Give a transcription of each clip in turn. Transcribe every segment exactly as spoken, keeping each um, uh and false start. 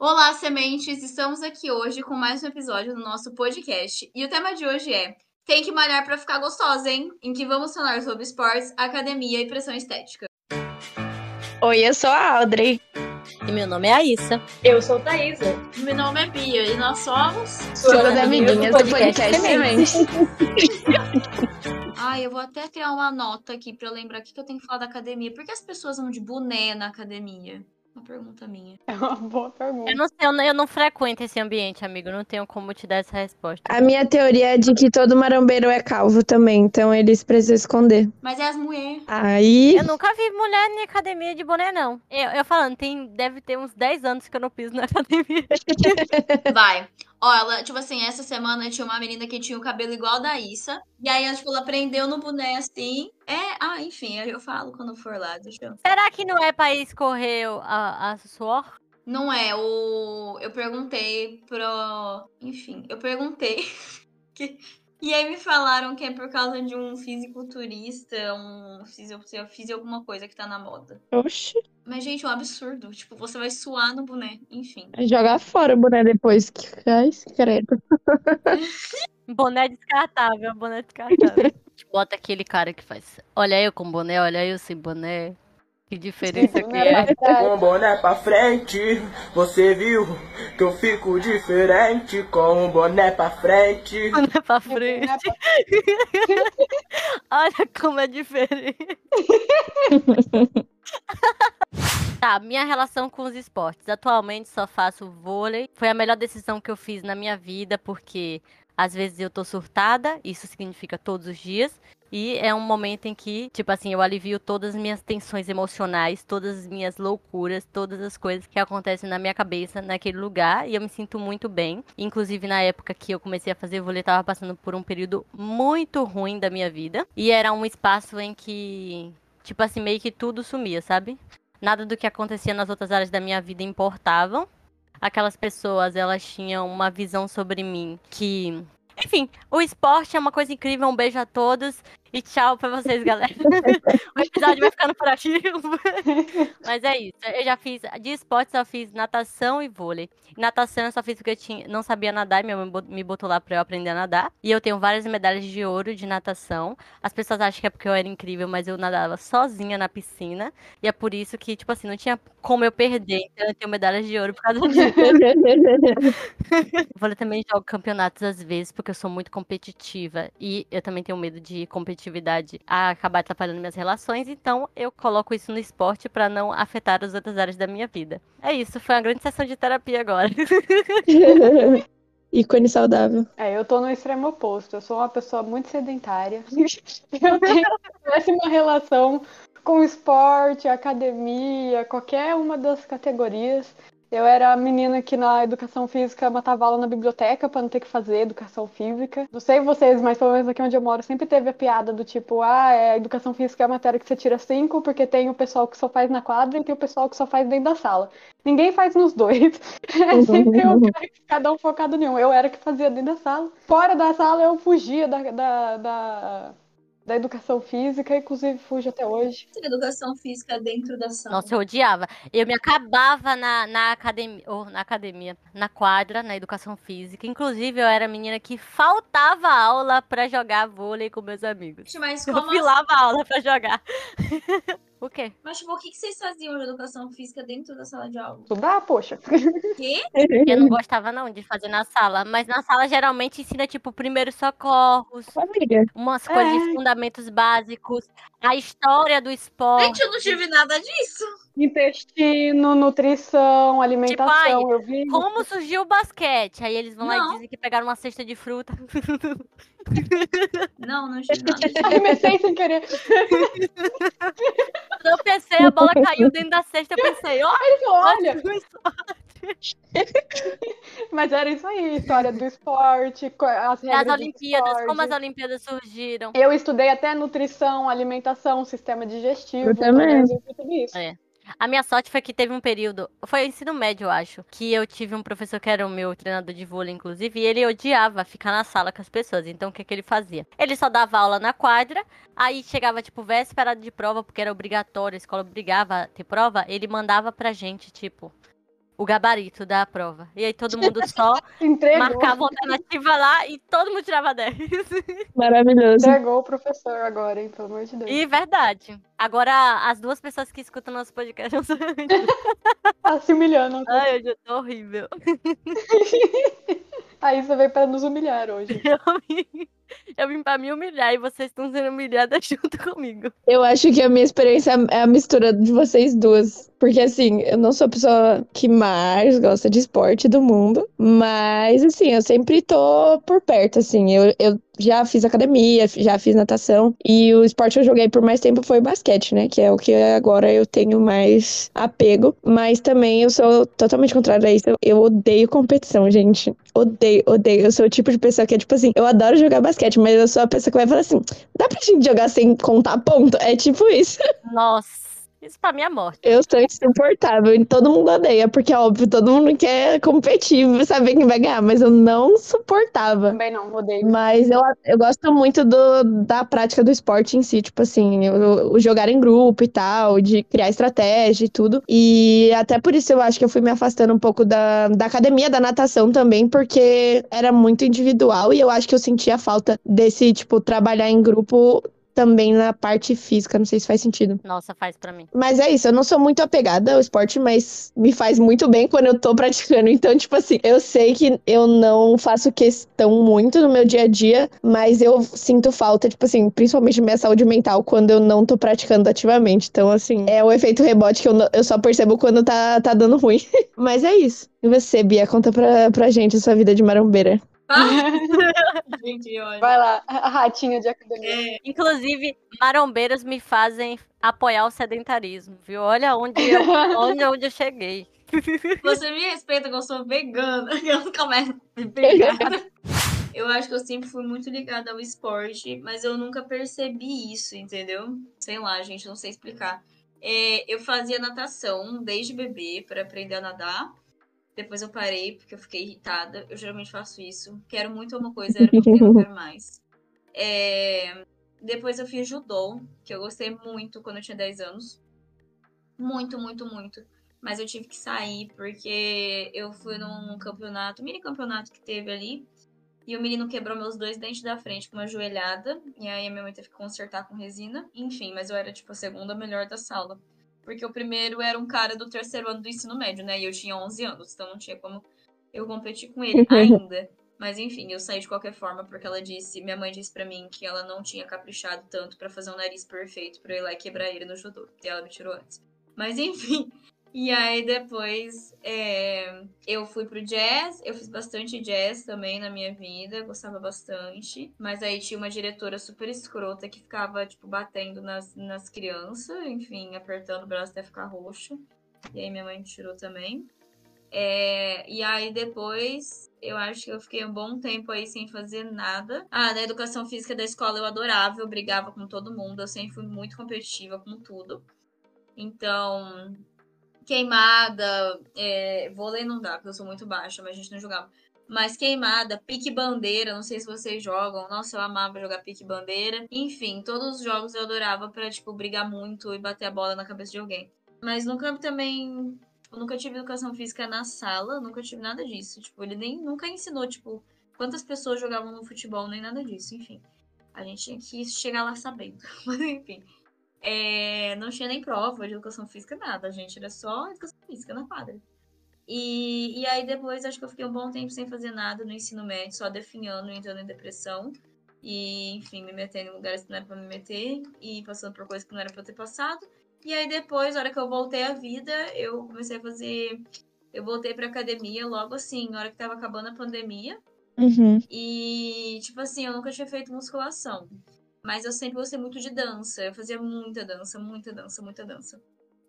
Olá, sementes! Estamos aqui hoje com mais um episódio do nosso podcast e o tema de hoje é Tem que malhar pra ficar gostosa, hein? Em que vamos falar sobre esportes, academia e pressão estética. Oi, eu sou a Audrey. E meu nome é Aissa. Eu sou Thaísa. E meu nome é Bia e nós somos... Suas amiguinhas do podcast Sementes. Ai, eu vou até criar uma nota aqui pra eu lembrar o que eu tenho que falar da academia. Por que as pessoas vão de boné na academia? Uma pergunta minha. É uma boa pergunta. Eu não sei, eu não, eu não frequento esse ambiente, amigo. Não tenho como te dar essa resposta. A minha teoria é de que todo marambeiro é calvo também, então eles precisam esconder. Mas é as mulheres. Aí... Eu nunca vi mulher em academia de boné, não. Eu, eu falando, tem, deve ter uns dez anos que eu não piso na academia. Vai. Ó, ela, tipo assim, essa semana tinha uma menina que tinha o cabelo igual a da Issa. E aí, ela, tipo, ela prendeu no boné, assim. É, ah, enfim, eu falo quando for lá, deixa eu... Será que não é pra escorrer a, a suor? Não é, o... Eu perguntei pro... Enfim, eu perguntei. que... E aí me falaram que é por causa de um fisiculturista, um fisio, fisio alguma coisa que tá na moda. Oxi. Mas, gente, é um absurdo. Tipo, você vai suar no boné, enfim. Jogar fora o boné depois. Que faz, credo. Boné descartável, boné descartável. Bota aquele cara que faz... Olha eu com boné, olha eu sem boné. Que diferença que é. Com boné pra frente, você viu que eu fico diferente. Com boné pra frente. Boné pra frente. Olha como é diferente. Tá, minha relação com os esportes. Atualmente só faço vôlei. Foi a melhor decisão que eu fiz na minha vida, porque às vezes eu tô surtada, isso significa todos os dias. E é um momento em que, tipo assim, eu alivio todas as minhas tensões emocionais, todas as minhas loucuras, todas as coisas que acontecem na minha cabeça, naquele lugar. E eu me sinto muito bem. Inclusive, na época que eu comecei a fazer vôlei, eu tava passando por um período muito ruim da minha vida. E era um espaço em que, tipo assim, meio que tudo sumia, sabe? Nada do que acontecia nas outras áreas da minha vida importavam. Aquelas pessoas, elas tinham uma visão sobre mim que... Enfim, o esporte é uma coisa incrível. Um beijo a todos e tchau pra vocês, galera. O episódio vai ficando por aqui. Mas é isso. Eu já fiz, de esporte, só fiz natação e vôlei. Natação eu só fiz porque eu tinha, não sabia nadar e minha mãe me botou lá pra eu aprender a nadar. E eu tenho várias medalhas de ouro de natação. As pessoas acham que é porque eu era incrível, mas eu nadava sozinha na piscina. E é por isso que, tipo assim, não tinha como eu perder. Então eu tenho medalhas de ouro por causa disso. O vôlei também jogo campeonatos às vezes, porque eu sou muito competitiva e eu também tenho medo de competitividade a acabar atrapalhando minhas relações, então eu coloco isso no esporte pra não afetar as outras áreas da minha vida. É isso, foi uma grande sessão de terapia agora. Ícone saudável. É, eu tô no extremo oposto, eu sou uma pessoa muito sedentária. Eu tenho péssima relação com esporte, academia, qualquer uma das categorias. Eu era a menina que na educação física matava aula na biblioteca pra não ter que fazer educação física. Não sei vocês, mas pelo menos aqui onde eu moro sempre teve a piada do tipo, ah, é, educação física é a matéria que você tira cinco, porque tem o pessoal que só faz na quadra e tem o pessoal que só faz dentro da sala. Ninguém faz nos dois. É sempre eu, cada um focado em um. Eu era que fazia dentro da sala. Fora da sala eu fugia da... da, da... da educação física, inclusive fujo até hoje. Educação física dentro da sala. Nossa, eu odiava. Eu me acabava na, na academia, ou na academia, na quadra, na educação física. Inclusive, eu era a menina que faltava aula pra jogar vôlei com meus amigos. Mas como eu filava assim? Aula pra jogar. O quê? Mas, tipo, o que vocês faziam de educação física dentro da sala de aula? Estudar, poxa. Quê? Eu não gostava, não, de fazer na sala. Mas na sala, geralmente, ensina, tipo, primeiros socorros. Família. Umas é. coisas de fundamentos básicos. A história do esporte. Gente, eu não tive nada disso. Intestino, nutrição, alimentação. Tipo, ai, eu vi. Como surgiu o basquete? Aí eles vão não. lá e dizem que pegaram uma cesta de fruta. Não, não tive nada. Arremessei sem querer. Eu pensei, a bola caiu dentro da cesta, eu pensei, ó, oh, olha, mas era isso aí, história do esporte, as regras as Olimpíadas, esporte. Como as Olimpíadas surgiram. Eu estudei até nutrição, alimentação, sistema digestivo. Eu também. Tudo isso. É. A minha sorte foi que teve um período, foi ensino médio, eu acho, que eu tive um professor que era o meu treinador de vôlei, inclusive, e ele odiava ficar na sala com as pessoas, então o que que ele fazia? Ele só dava aula na quadra, aí chegava, tipo, véspera de prova, porque era obrigatório, a escola obrigava a ter prova, ele mandava pra gente, tipo, o gabarito da prova. E aí todo mundo só marcava a alternativa lá e todo mundo tirava dez. Maravilhoso. Entregou o professor agora, hein? Pelo amor de Deus. E verdade. Agora, as duas pessoas que escutam nosso podcast não são... Tá se humilhando. Ai, hoje eu tô horrível. A Isa veio pra nos humilhar hoje. Eu vim, eu vim pra me humilhar e vocês estão sendo humilhadas junto comigo. Eu acho que a minha experiência é a mistura de vocês duas. Porque, assim, eu não sou a pessoa que mais gosta de esporte do mundo. Mas, assim, eu sempre tô por perto, assim. Eu, eu já fiz academia, já fiz natação. E o esporte que eu joguei por mais tempo foi basquete, né? Que é o que agora eu tenho mais apego. Mas também eu sou totalmente contrária a isso. Eu odeio competição, gente. Odeio, odeio. Eu sou o tipo de pessoa que é tipo assim, eu adoro jogar basquete, mas eu sou a pessoa que vai falar assim, dá pra gente jogar sem contar ponto? É tipo isso. Nossa. Isso pra minha morte. Eu sou insuportável e todo mundo odeia, porque óbvio, todo mundo quer competir, saber quem vai ganhar, mas eu não suportava. Também não, odeio. Mas eu, eu gosto muito do, da prática do esporte em si, tipo assim, eu, eu jogar em grupo e tal, de criar estratégia e tudo. E até por isso eu acho que eu fui me afastando um pouco da, da academia, da natação também, porque era muito individual e eu acho que eu sentia falta desse, tipo, trabalhar em grupo... também na parte física, não sei se faz sentido. Nossa, faz pra mim. Mas é isso, eu não sou muito apegada ao esporte, mas me faz muito bem quando eu tô praticando. Então, tipo assim, eu sei que eu não faço questão muito no meu dia a dia, mas eu sinto falta, tipo assim, principalmente de minha saúde mental, quando eu não tô praticando ativamente. Então, assim, é o efeito rebote que eu, não, eu só percebo quando tá, tá dando ruim. Mas é isso. E você, Bia, conta pra, pra gente a sua vida de marombeira. Gente, olha. Vai lá, a ratinha de academia. É. Inclusive, marombeiros me fazem apoiar o sedentarismo, viu? Olha onde eu, onde, onde eu cheguei. Você me respeita que eu sou vegana. Eu começo. Obrigada. Eu acho que eu sempre fui muito ligada ao esporte, mas eu nunca percebi isso, entendeu? Sei lá, gente, não sei explicar. É, eu fazia natação desde bebê para aprender a nadar. Depois eu parei, porque eu fiquei irritada. Eu geralmente faço isso. Quero muito alguma coisa, era porque eu não quero mais. É... Depois eu fiz judô, que eu gostei muito quando eu tinha dez anos. Muito, muito, muito. Mas eu tive que sair, porque eu fui num campeonato, mini campeonato que teve ali. E o menino quebrou meus dois dentes da frente com uma joelhada. E aí a minha mãe teve que consertar com resina. Enfim, mas eu era tipo a segunda melhor da sala. Porque o primeiro era um cara do terceiro ano do ensino médio, né? E eu tinha onze anos, então não tinha como eu competir com ele ainda. Mas enfim, eu saí de qualquer forma, porque ela disse... Minha mãe disse pra mim que ela não tinha caprichado tanto pra fazer um nariz perfeito pra eu ir lá e quebrar ele no judô. E ela me tirou antes. Mas enfim... E aí depois é, eu fui pro jazz, eu fiz bastante jazz também na minha vida, gostava bastante. Mas aí tinha uma diretora super escrota que ficava, tipo, batendo nas, nas crianças, enfim, apertando o braço até ficar roxo. E aí minha mãe me tirou também. É, e aí depois eu acho que eu fiquei um bom tempo aí sem fazer nada. Ah, na educação física da escola eu adorava, eu brigava com todo mundo, eu sempre fui muito competitiva com tudo. Então... Queimada, é, vôlei não dá, porque eu sou muito baixa, mas a gente não jogava. Mas queimada, pique-bandeira, não sei se vocês jogam. Nossa, eu amava jogar pique-bandeira. Enfim, todos os jogos eu adorava pra, tipo, brigar muito e bater a bola na cabeça de alguém. Mas nunca também... Eu nunca tive educação física na sala, nunca tive nada disso. Tipo, ele nem nunca ensinou, tipo, quantas pessoas jogavam no futebol, nem nada disso, enfim. A gente tinha que chegar lá sabendo, mas enfim... É, não tinha nem prova de educação física, nada, gente. Era só educação física na quadra. E, e aí depois acho que eu fiquei um bom tempo sem fazer nada no ensino médio, só definhando, entrando em depressão. E, enfim, me metendo em lugares que não era pra me meter e passando por coisas que não era pra eu ter passado. E aí depois, na hora que eu voltei à vida, eu comecei a fazer... Eu voltei pra academia logo assim, na hora que tava acabando a pandemia. Uhum. E, tipo assim, eu nunca tinha feito musculação. Mas eu sempre gostei muito de dança. Eu fazia muita dança, muita dança, muita dança.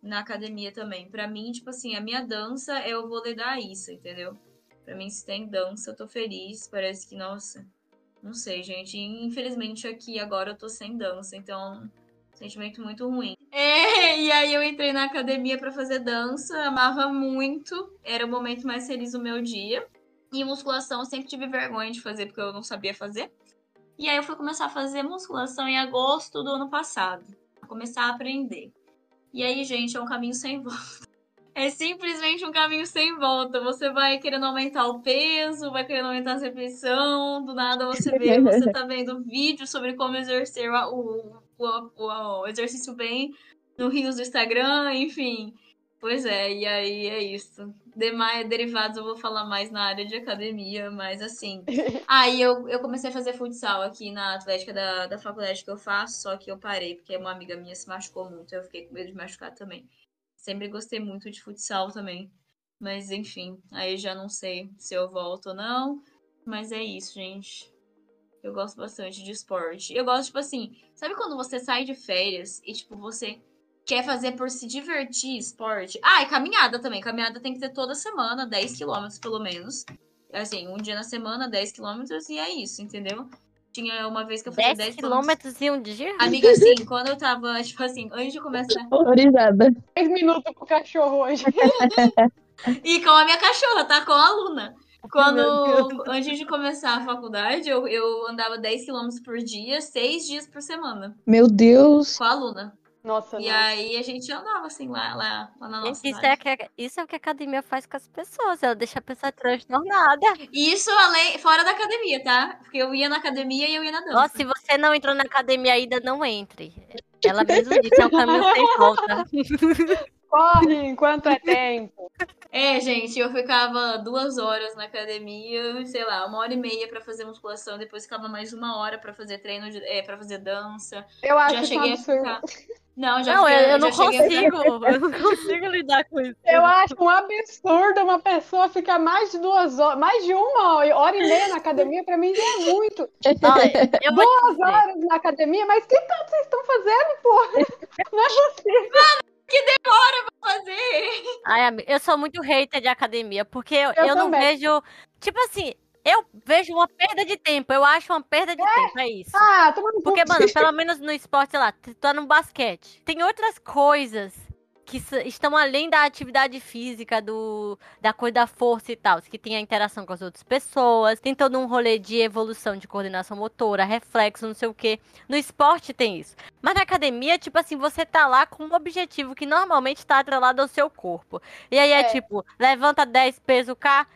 Na academia também. Pra mim, tipo assim, a minha dança é o vôlei da Aissa, entendeu? Pra mim, se tem dança, eu tô feliz. Parece que, nossa... Não sei, gente. Infelizmente, aqui agora eu tô sem dança. Então, sentimento muito ruim. É, e aí eu entrei na academia pra fazer dança. Amava muito. Era o momento mais feliz do meu dia. E musculação eu sempre tive vergonha de fazer, porque eu não sabia fazer. E aí eu fui começar a fazer musculação em agosto do ano passado. Começar a aprender. E aí, gente, é um caminho sem volta. É simplesmente um caminho sem volta. Você vai querendo aumentar o peso, vai querendo aumentar a refeição, do nada você vê, você tá vendo vídeo sobre como exercer o, o, o, o exercício bem no rios do Instagram, enfim. Pois é, e aí é isso. Demais, derivados eu vou falar mais na área de academia, mas assim... Aí ah, eu, eu comecei a fazer futsal aqui na Atlética da, da faculdade que eu faço, só que eu parei, porque uma amiga minha se machucou muito, eu fiquei com medo de machucar também. Sempre gostei muito de futsal também, mas enfim, aí já não sei se eu volto ou não, mas é isso, gente. Eu gosto bastante de esporte. Eu gosto, tipo assim, sabe quando você sai de férias e, tipo, você... quer fazer por se divertir, esporte. Ah, e caminhada também. Caminhada tem que ter toda semana, dez quilômetros pelo menos. Assim, um dia na semana, dez quilômetros, e é isso, entendeu? Tinha uma vez que eu fazia dez quilômetros em um dia? Amiga, assim, quando eu tava, tipo assim, antes de começar... Horrorizada. dez minutos pro cachorro hoje. E com a minha cachorra, tá? Com a Luna. Quando, antes de começar a faculdade, eu, eu andava dez quilômetros por dia, seis dias por semana. Meu Deus! Com a Luna. Nossa, e nossa. Aí a gente andava assim lá, lá, lá na nossa isso é, que, isso é o que a academia faz com as pessoas. Ela deixa a pessoa transtornada. Isso além, fora da academia, tá? Porque eu ia na academia e eu ia na dança. Nossa, se você não entrou na academia ainda, não entre. Ela mesmo disse, é um caminho sem volta. Corre enquanto é tempo. É, gente, eu ficava duas horas na academia, sei lá, uma hora e meia pra fazer musculação, depois ficava mais uma hora pra fazer treino, de, é, pra fazer dança. Eu acho já que cheguei a ficar... Não, já não, fiquei, eu, eu não já consigo, a... eu não consigo lidar com isso. Eu acho um absurdo uma pessoa ficar mais de duas horas, mais de uma hora e meia na academia, pra mim já é muito. Olha, eu duas horas na academia, mas que tanto vocês estão fazendo, porra? Não é possível. Mano, que demora pra fazer! Ai, amiga, eu sou muito hater de academia, porque eu, eu, eu não vejo... Tipo assim, eu vejo uma perda de tempo, eu acho uma perda de é? tempo, é isso. Ah, tô muito Porque, mano, pelo menos no esporte, sei lá, tu tá no basquete. Tem outras coisas que estão além da atividade física, do, da coisa da força e tal, que tem a interação com as outras pessoas, tem todo um rolê de evolução de coordenação motora, reflexo, não sei o quê. No esporte tem isso. Mas na academia, tipo assim, você tá lá com um objetivo que normalmente tá atrelado ao seu corpo. E aí é, é. tipo, levanta dez pesos cá,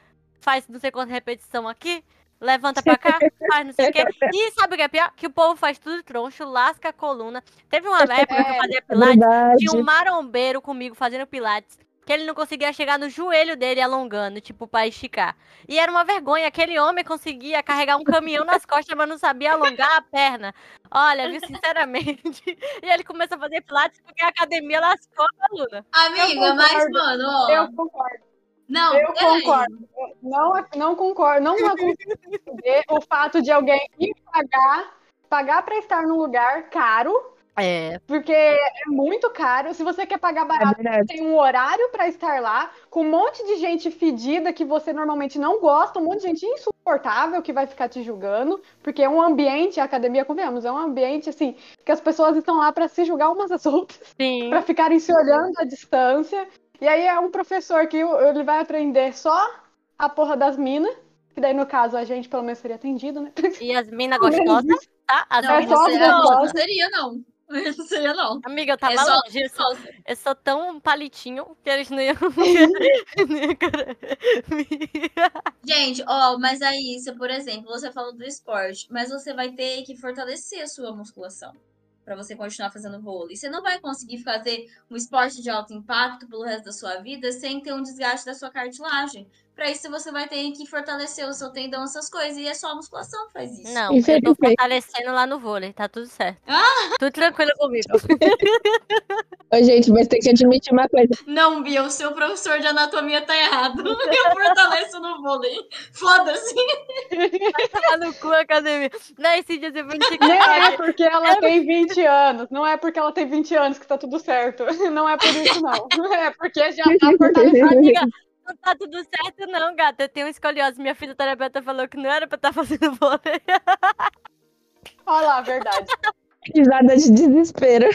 faz não sei quantas repetições aqui, levanta pra cá, faz não sei o quê. E sabe o que é pior? Que o povo faz tudo troncho, lasca a coluna. Teve uma época é, que eu fazia pilates, verdade. Tinha um marombeiro comigo fazendo pilates, que ele não conseguia chegar no joelho dele alongando, tipo, pra esticar. E era uma vergonha, aquele homem conseguia carregar um caminhão nas costas, mas não sabia alongar a perna. Olha, viu, sinceramente. E ele começou a fazer pilates porque a academia lascou a coluna. Amiga, mas, mano, ó... Eu concordo. Não, eu concordo. Eu não, não concordo. Não consigo entender o fato de alguém ir pagar, pagar para estar num lugar caro. É. Porque é muito caro. Se você quer pagar barato, é tem um horário para estar lá, com um monte de gente fedida que você normalmente não gosta, um monte de gente insuportável que vai ficar te julgando. Porque é um ambiente, a academia, convenhamos, é um ambiente assim que as pessoas estão lá para se julgar umas às outras, para ficarem se olhando à distância. E aí é um professor que ele vai aprender só a porra das minas, que daí, no caso, a gente pelo menos seria atendido, né? E as minas gostosas, tá? As não, não, seria, gostosas. não seria, não. Não seria, não. Amiga, eu tava é só, longe. Eu sou, eu sou tão palitinho que eles não iam... Gente, ó, oh, mas aí, se, por exemplo, você falou do esporte, mas você vai ter que fortalecer a sua musculação pra você continuar fazendo vôlei. Você não vai conseguir fazer um esporte de alto impacto pelo resto da sua vida sem ter um desgaste da sua cartilagem. Pra isso, você vai ter que fortalecer o seu tendão, essas coisas. E é só a musculação que faz isso. Não, isso eu tô é fortalecendo lá no vôlei. Tá tudo certo. Ah! Tudo tranquilo comigo. Ô, gente, mas tem que admitir uma coisa. Não, Bia, o seu professor de anatomia tá errado. Eu fortaleço no vôlei. Foda-se. Vai falar no cu, academia. Não é esse dia de vinte anos. Não é porque ela tem vinte anos. Não é porque ela tem vinte anos que tá tudo certo. Não é por isso, não. É porque já tá fortalecendo. Amiga, não tá tudo certo, não, gata. Eu tenho escoliose. Minha filha terapeuta falou que não era pra estar tá fazendo vôlei. Olha lá, a verdade. Risada de desespero.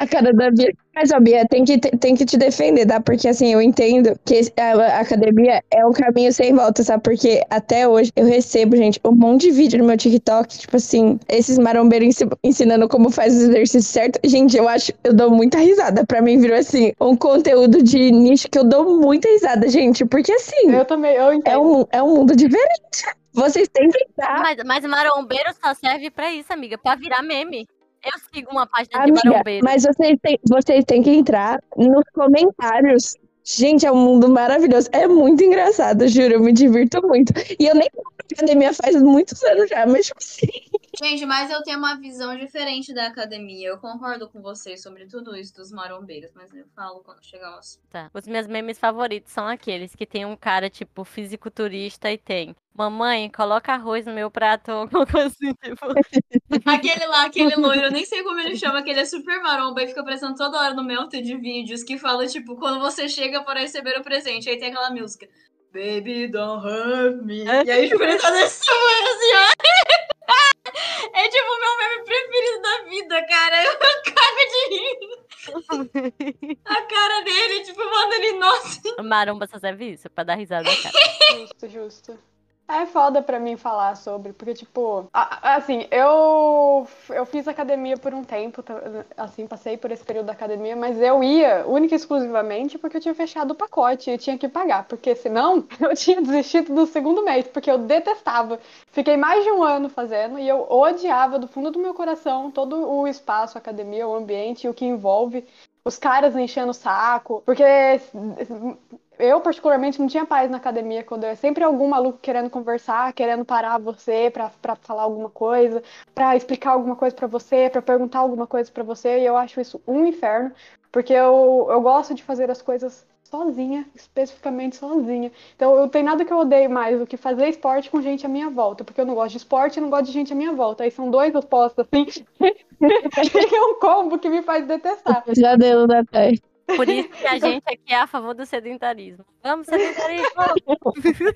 A cara da Bia. Mas, ó, Bia, tem que, tem que te defender, tá? Porque, assim, eu entendo que a academia é um caminho sem volta, sabe? Porque até hoje eu recebo, gente, um monte de vídeo no meu TikTok, tipo assim, esses marombeiros ensinando como faz os exercícios certo. Gente, eu acho, eu dou muita risada. Pra mim, virou, assim, um conteúdo de nicho que eu dou muita risada, gente. Porque, assim... Eu também, eu entendo. É um, é um mundo diferente. Vocês têm que estar... Mas, mas marombeiro só serve pra isso, amiga. Pra virar meme. Eu sigo uma página, amiga, de marombeiro. Mas vocês têm, vocês têm que entrar nos comentários. Gente, é um mundo maravilhoso. É muito engraçado, juro. Eu me divirto muito. E eu nem compro academia faz muitos anos já, mas tipo assim... Gente, mas eu tenho uma visão diferente da academia. Eu concordo com vocês sobre tudo isso dos marombeiros, mas eu falo quando chegar ao assunto. Tá. Os meus memes favoritos são aqueles que tem um cara, tipo, fisiculturista e tem... Mamãe, coloca arroz no meu prato ou alguma coisa assim, tipo... Aquele lá, aquele loiro, eu nem sei como ele chama, que ele é super maromba e fica aparecendo toda hora no Melted de vídeos que fala, tipo, quando você chega para receber o presente, aí tem aquela música... Baby, don't hurt me... E aí, tipo, ele tá nesse assim, ó... É tipo o meu meme preferido da vida, cara, eu cago de rir... A cara dele, tipo, manda ele... Nossa... Maromba só serve isso, pra dar risada na cara... Justo, justo... É foda pra mim falar sobre, porque, tipo, assim, eu, eu fiz academia por um tempo, assim, passei por esse período da academia, mas eu ia única e exclusivamente porque eu tinha fechado o pacote e tinha que pagar, porque senão eu tinha desistido do segundo mês, porque eu detestava. Fiquei mais de um ano fazendo e eu odiava do fundo do meu coração todo o espaço, a academia, o ambiente e o que envolve os caras enchendo o saco, porque... Eu, particularmente, não tinha paz na academia quando eu... Sempre algum maluco querendo conversar, querendo parar você pra, pra falar alguma coisa, pra explicar alguma coisa pra você, pra perguntar alguma coisa pra você. E eu acho isso um inferno, porque eu, eu gosto de fazer as coisas sozinha, especificamente sozinha. Então, eu não tenho nada que eu odeie mais do que fazer esporte com gente à minha volta, porque eu não gosto de esporte e não gosto de gente à minha volta. Aí são dois opostos, assim. É um combo que me faz detestar. Já deu, né, Thay? Por isso que a gente aqui é a favor do sedentarismo. Vamos, sedentarismo!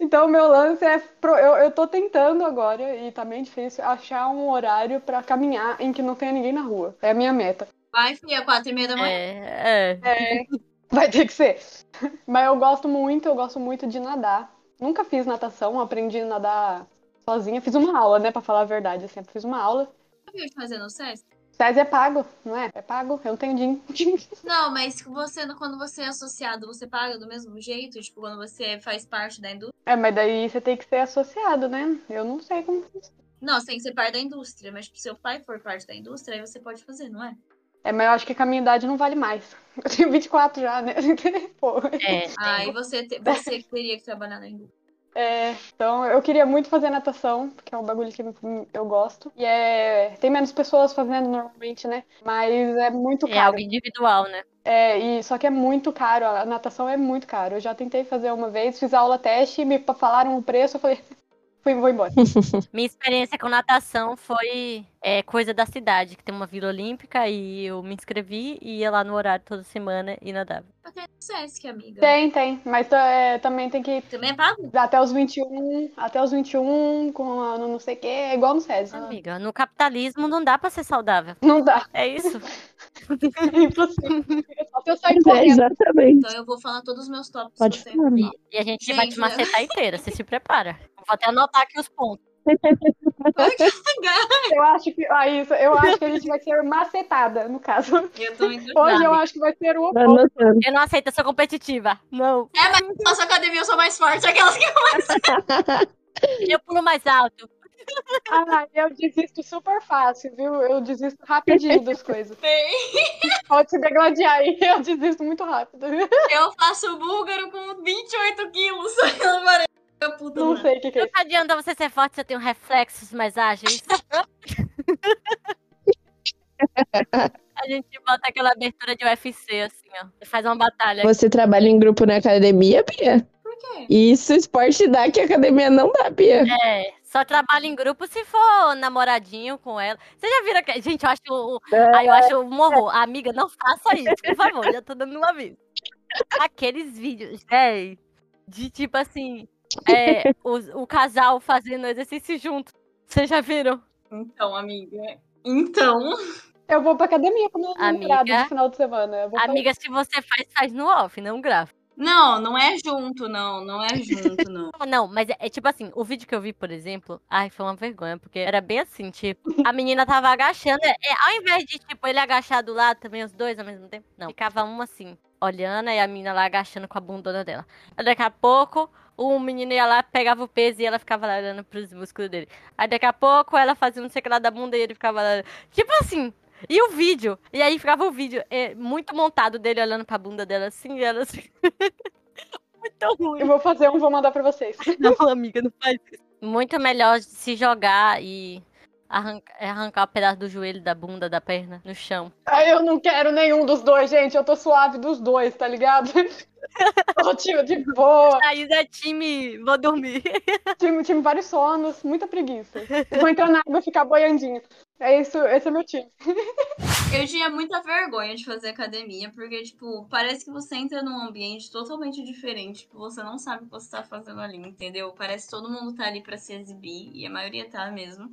Então, o meu lance é... Pro... Eu, eu tô tentando agora, e tá meio difícil, achar um horário pra caminhar em que não tenha ninguém na rua. É a minha meta. Vai, filha, quatro e meia da manhã. É, é. é, vai ter que ser. Mas eu gosto muito, eu gosto muito de nadar. Nunca fiz natação, aprendi a nadar sozinha. Fiz uma aula, né, pra falar a verdade. Eu sempre fiz uma aula. Você viu de fazer no SESC? Mas é pago, não é? É pago, eu não tenho dinheiro. Não, mas você, quando você é associado, você paga do mesmo jeito? Tipo, quando você faz parte da indústria? É, mas daí você tem que ser associado, né? Eu não sei como funciona. Não, você tem que ser parte da indústria, mas se o seu pai for parte da indústria, aí você pode fazer, não é? É, mas eu acho que a minha idade não vale mais. Eu tenho vinte e quatro já, né? Pô. É. Ah, e você, te... você que teria que trabalhar na indústria. É, então eu queria muito fazer natação, porque é um bagulho que eu gosto. E é... tem menos pessoas fazendo normalmente, né? Mas é muito caro. É algo individual, né? É, e... só que é muito caro, a natação é muito caro. Eu já tentei fazer uma vez, fiz aula teste, me falaram o preço, eu falei... Fui, vou embora. Minha experiência com natação foi é, coisa da cidade, que tem uma Vila Olímpica, e eu me inscrevi e ia lá no horário toda semana e nadava. Até no Sesc, amiga. Tem, tem. Mas é, também tem que... Também é pago? Até os vinte e um, até os vinte e um, com ano não sei o quê, é igual no Sesc. Amiga, no capitalismo não dá pra ser saudável. Não dá. É isso. É impossível. Só se eu sair correndo. É, exatamente. Então eu vou falar todos os meus tópicos. Pode falar. E, e a gente, gente vai te macetar eu... inteira, você se prepara. Vou até anotar aqui os pontos. Eu acho que, ah, isso, eu acho que a gente vai ser macetada, no caso. Eu tô indo hoje nada. Eu acho que vai ser o oposto. Eu não aceito, eu sou competitiva. Não. É, mas na nossa academia eu sou mais forte, aquelas que eu mais... Eu pulo mais alto. Ah, eu desisto super fácil, viu? Eu desisto rapidinho das coisas. Pode se degladiar aí, eu desisto muito rápido. Eu faço búlgaro com vinte e oito quilos, não parei. Puta, não sei o que, que é. Não adianta você ser forte se eu tenho reflexos mais ágeis. A gente bota aquela abertura de U F C, assim, ó. Você faz uma batalha. Você aqui. Trabalha em grupo na academia, Bia? Por quê? Isso, esporte dá que a academia não dá, Bia. É, só trabalha em grupo se for namoradinho com ela. Você já viram que... Gente, eu acho... É... Aí eu acho um horror. A amiga, não faça isso, por favor. Já tô dando um aviso. Aqueles vídeos, é, de tipo assim... É, o, o casal fazendo exercício junto. Vocês já viram? Então, amiga. Então. Eu vou pra academia com meu namorado no final de semana. Amiga, pra... se você faz, faz no off, não grava. Não, não é junto, não. Não é junto, não. Não, mas é, é tipo assim, o vídeo que eu vi, por exemplo, ai, foi uma vergonha, porque era bem assim, tipo, a menina tava agachando, é, ao invés de, tipo, ele agachar do lado também, os dois ao mesmo tempo, não. Ficava uma assim, olhando, e a menina lá agachando com a bundona dela. Aí daqui a pouco, o menino ia lá, pegava o peso e ela ficava lá olhando pros músculos dele. Aí daqui a pouco, ela fazia não sei o que lá da bunda e ele ficava lá, tipo assim... E o vídeo, e aí ficava o vídeo é, muito montado dele olhando pra bunda dela assim, e ela assim, muito ruim. Eu vou fazer um, vou mandar pra vocês. Não, amiga, não faz isso. Muito melhor se jogar e arranca, arrancar um pedaço do joelho, da bunda, da perna, no chão. Ah, eu não quero nenhum dos dois, gente, eu tô suave dos dois, tá ligado? Tô time de boa. Thaísa é time, vou dormir. Time, time vários sonos, muita preguiça. Vou entrar na água e ficar boiandinho. É isso, esse é meu time. Eu tinha muita vergonha de fazer academia, porque, tipo, parece que você entra num ambiente totalmente diferente, tipo, você não sabe o que você tá fazendo ali, entendeu? Parece que todo mundo tá ali pra se exibir, e a maioria tá mesmo,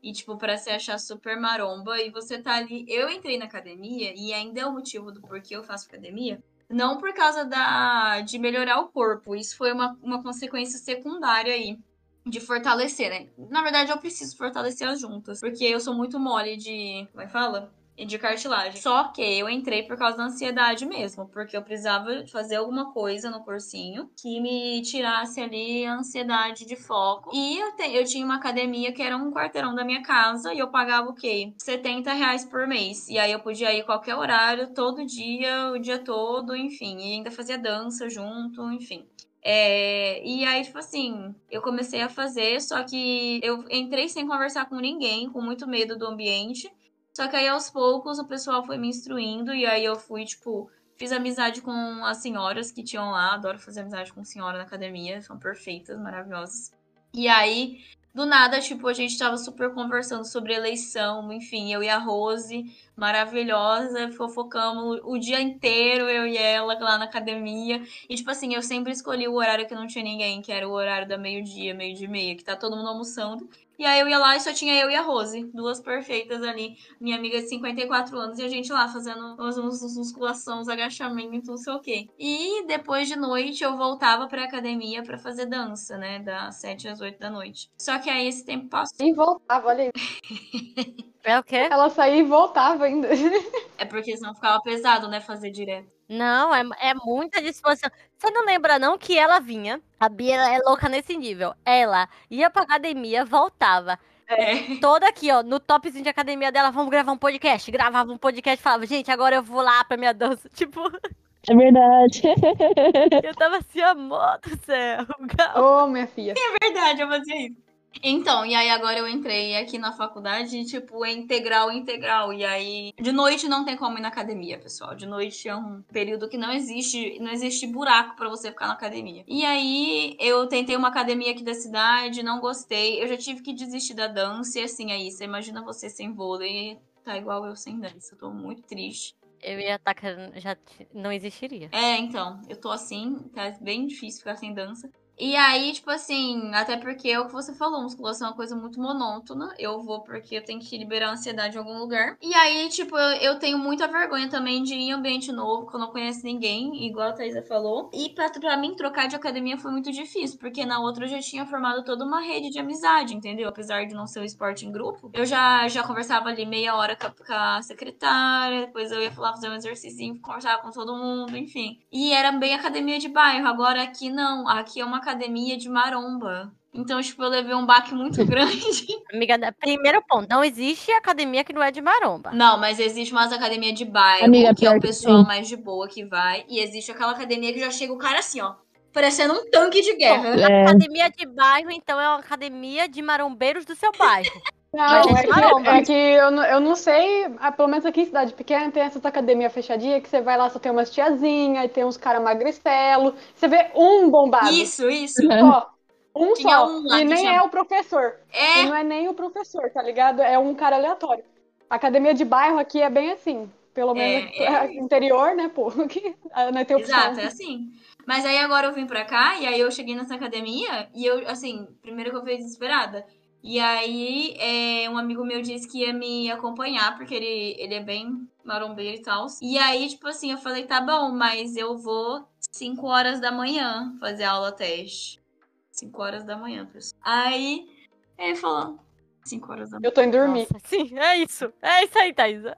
e, tipo, pra se achar super maromba, e você tá ali... Eu entrei na academia, e ainda é o motivo do porquê eu faço academia, não por causa da... de melhorar o corpo, isso foi uma, uma consequência secundária aí. De fortalecer, né? Na verdade, eu preciso fortalecer as juntas. Porque eu sou muito mole de... Como é que fala? De cartilagem. Só que eu entrei por causa da ansiedade mesmo. Porque eu precisava fazer alguma coisa no cursinho que me tirasse ali a ansiedade de foco. E eu, te, eu tinha uma academia que era um quarteirão da minha casa. E eu pagava o quê? setenta reais por mês. E aí eu podia ir qualquer horário, todo dia, o dia todo, enfim. E ainda fazia dança junto, enfim. É, e aí, tipo assim, eu comecei a fazer, só que eu entrei sem conversar com ninguém, com muito medo do ambiente. Só que aí, aos poucos, o pessoal foi me instruindo, e aí eu fui, tipo, fiz amizade com as senhoras que tinham lá. Adoro fazer amizade com senhora na academia, são perfeitas, maravilhosas. E aí, do nada, tipo, a gente tava super conversando sobre eleição, enfim, eu e a Rose, maravilhosa, fofocamos o dia inteiro, eu e ela lá na academia. E, tipo assim, eu sempre escolhi o horário que não tinha ninguém, que era o horário da meio-dia, meio-dia e meia, que tá todo mundo almoçando. E aí eu ia lá e só tinha eu e a Rose, duas perfeitas ali, minha amiga de cinquenta e quatro anos, e a gente lá fazendo uns, uns musculação, uns agachamentos, não sei o quê. E depois de noite eu voltava pra academia pra fazer dança, né, das sete às oito da noite. Só que aí esse tempo passou. E voltava, olha aí. É o quê? Ela saía e voltava ainda. É porque senão ficava pesado, né, fazer direto. Não, é, é muita disposição. Você não lembra não que ela vinha, a Bia é louca nesse nível, ela ia pra academia, voltava. É. Toda aqui, ó, no topzinho de academia dela, vamos gravar um podcast. Gravava um podcast, falava, gente, agora eu vou lá pra minha dança, tipo... É verdade. Eu tava assim, amor do céu. Ô, oh, minha filha. É verdade, eu fazia isso. Então, e aí agora eu entrei aqui na faculdade, tipo, é integral, integral. E aí, de noite não tem como ir na academia, pessoal. De noite é um período que não existe, não existe buraco pra você ficar na academia. E aí, eu tentei uma academia aqui da cidade, não gostei. Eu já tive que desistir da dança e assim, aí, você imagina você sem vôlei, tá igual eu sem dança. Eu tô muito triste. Eu ia estar querendo, já não existiria. É, então, eu tô assim, tá bem difícil ficar sem dança. E aí, tipo assim, até porque é o que você falou, musculação é uma coisa muito monótona. Eu vou porque eu tenho que liberar a ansiedade em algum lugar. E aí, tipo, eu, eu tenho muita vergonha também de ir em ambiente novo, que eu não conheço ninguém, igual a Thaísa falou. E pra, pra mim, trocar de academia foi muito difícil, porque na outra eu já tinha formado toda uma rede de amizade, entendeu? Apesar de não ser um esporte em grupo, eu já, já conversava ali meia hora com a, com a secretária, depois eu ia falar, fazer um exercício, conversava com todo mundo, enfim. E era bem academia de bairro, agora aqui não, aqui é uma academia de maromba. Então, tipo, eu levei um baque muito grande. Amiga, primeiro ponto, não existe academia que não é de maromba. Não, mas existe umas academias de bairro, amiga, que é o pessoal sim. mais de boa que vai. E existe aquela academia que já chega o cara assim, ó, parecendo um tanque de guerra. Bom, é. Academia de bairro, então, é uma academia de marombeiros do seu bairro. Não, é que, é que eu, eu não sei, pelo menos aqui em cidade pequena tem essas academias fechadinhas que você vai lá, só tem umas tiazinhas, tem uns caras magricelo, você vê um bombado. Isso, isso. Ó, um tinha só, um e nem chama... é o professor. É. E não é nem o professor, tá ligado? É um cara aleatório. A academia de bairro aqui é bem assim, pelo menos é, é... interior, né, pô? Não tem opção. Exato, é assim. Mas aí agora eu vim pra cá e aí eu cheguei nessa academia e eu, assim, primeiro que eu fui desesperada... E aí, é, um amigo meu disse que ia me acompanhar, porque ele, ele é bem marombeiro e tal. E aí, tipo assim, eu falei, tá bom, mas eu vou cinco horas da manhã fazer aula teste. cinco horas da manhã, pessoal. Aí, ele falou, cinco horas da manhã. Eu tô indo dormir. Nossa. Sim, é isso. É isso aí, Thaísa.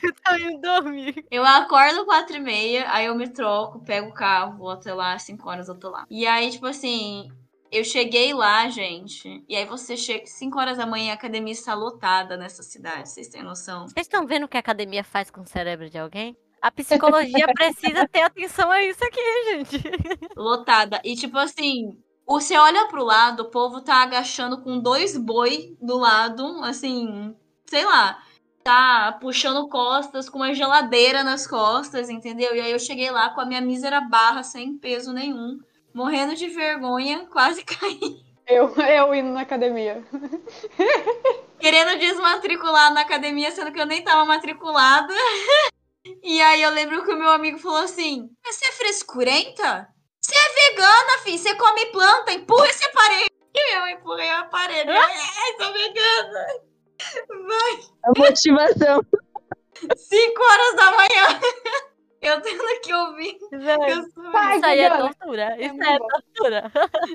Eu tô indo dormir. Eu acordo quatro e meia, aí eu me troco, pego o carro, vou até lá, cinco horas eu tô lá. E aí, tipo assim... Eu cheguei lá, gente, e aí você chega cinco horas da manhã, a academia está lotada nessa cidade, vocês têm noção? Vocês estão vendo o que a academia faz com o cérebro de alguém? A psicologia precisa ter atenção a isso aqui, gente. Lotada. E tipo assim, você olha pro lado, o povo tá agachando com dois boi do lado, assim, sei lá, tá puxando costas com uma geladeira nas costas, entendeu? E aí eu cheguei lá com a minha mísera barra, sem peso nenhum. Morrendo de vergonha, quase caí. Eu, eu indo na academia. Querendo desmatricular na academia, sendo que eu nem tava matriculada. E aí eu lembro que o meu amigo falou assim, você é frescurenta? Você é vegana, filho, você come planta, empurra esse aparelho. E eu empurrei o aparelho. É, sou vegana. Vai. A motivação. Cinco horas da manhã. Eu tendo que ouvir. Isso aí é tortura. Isso é tortura.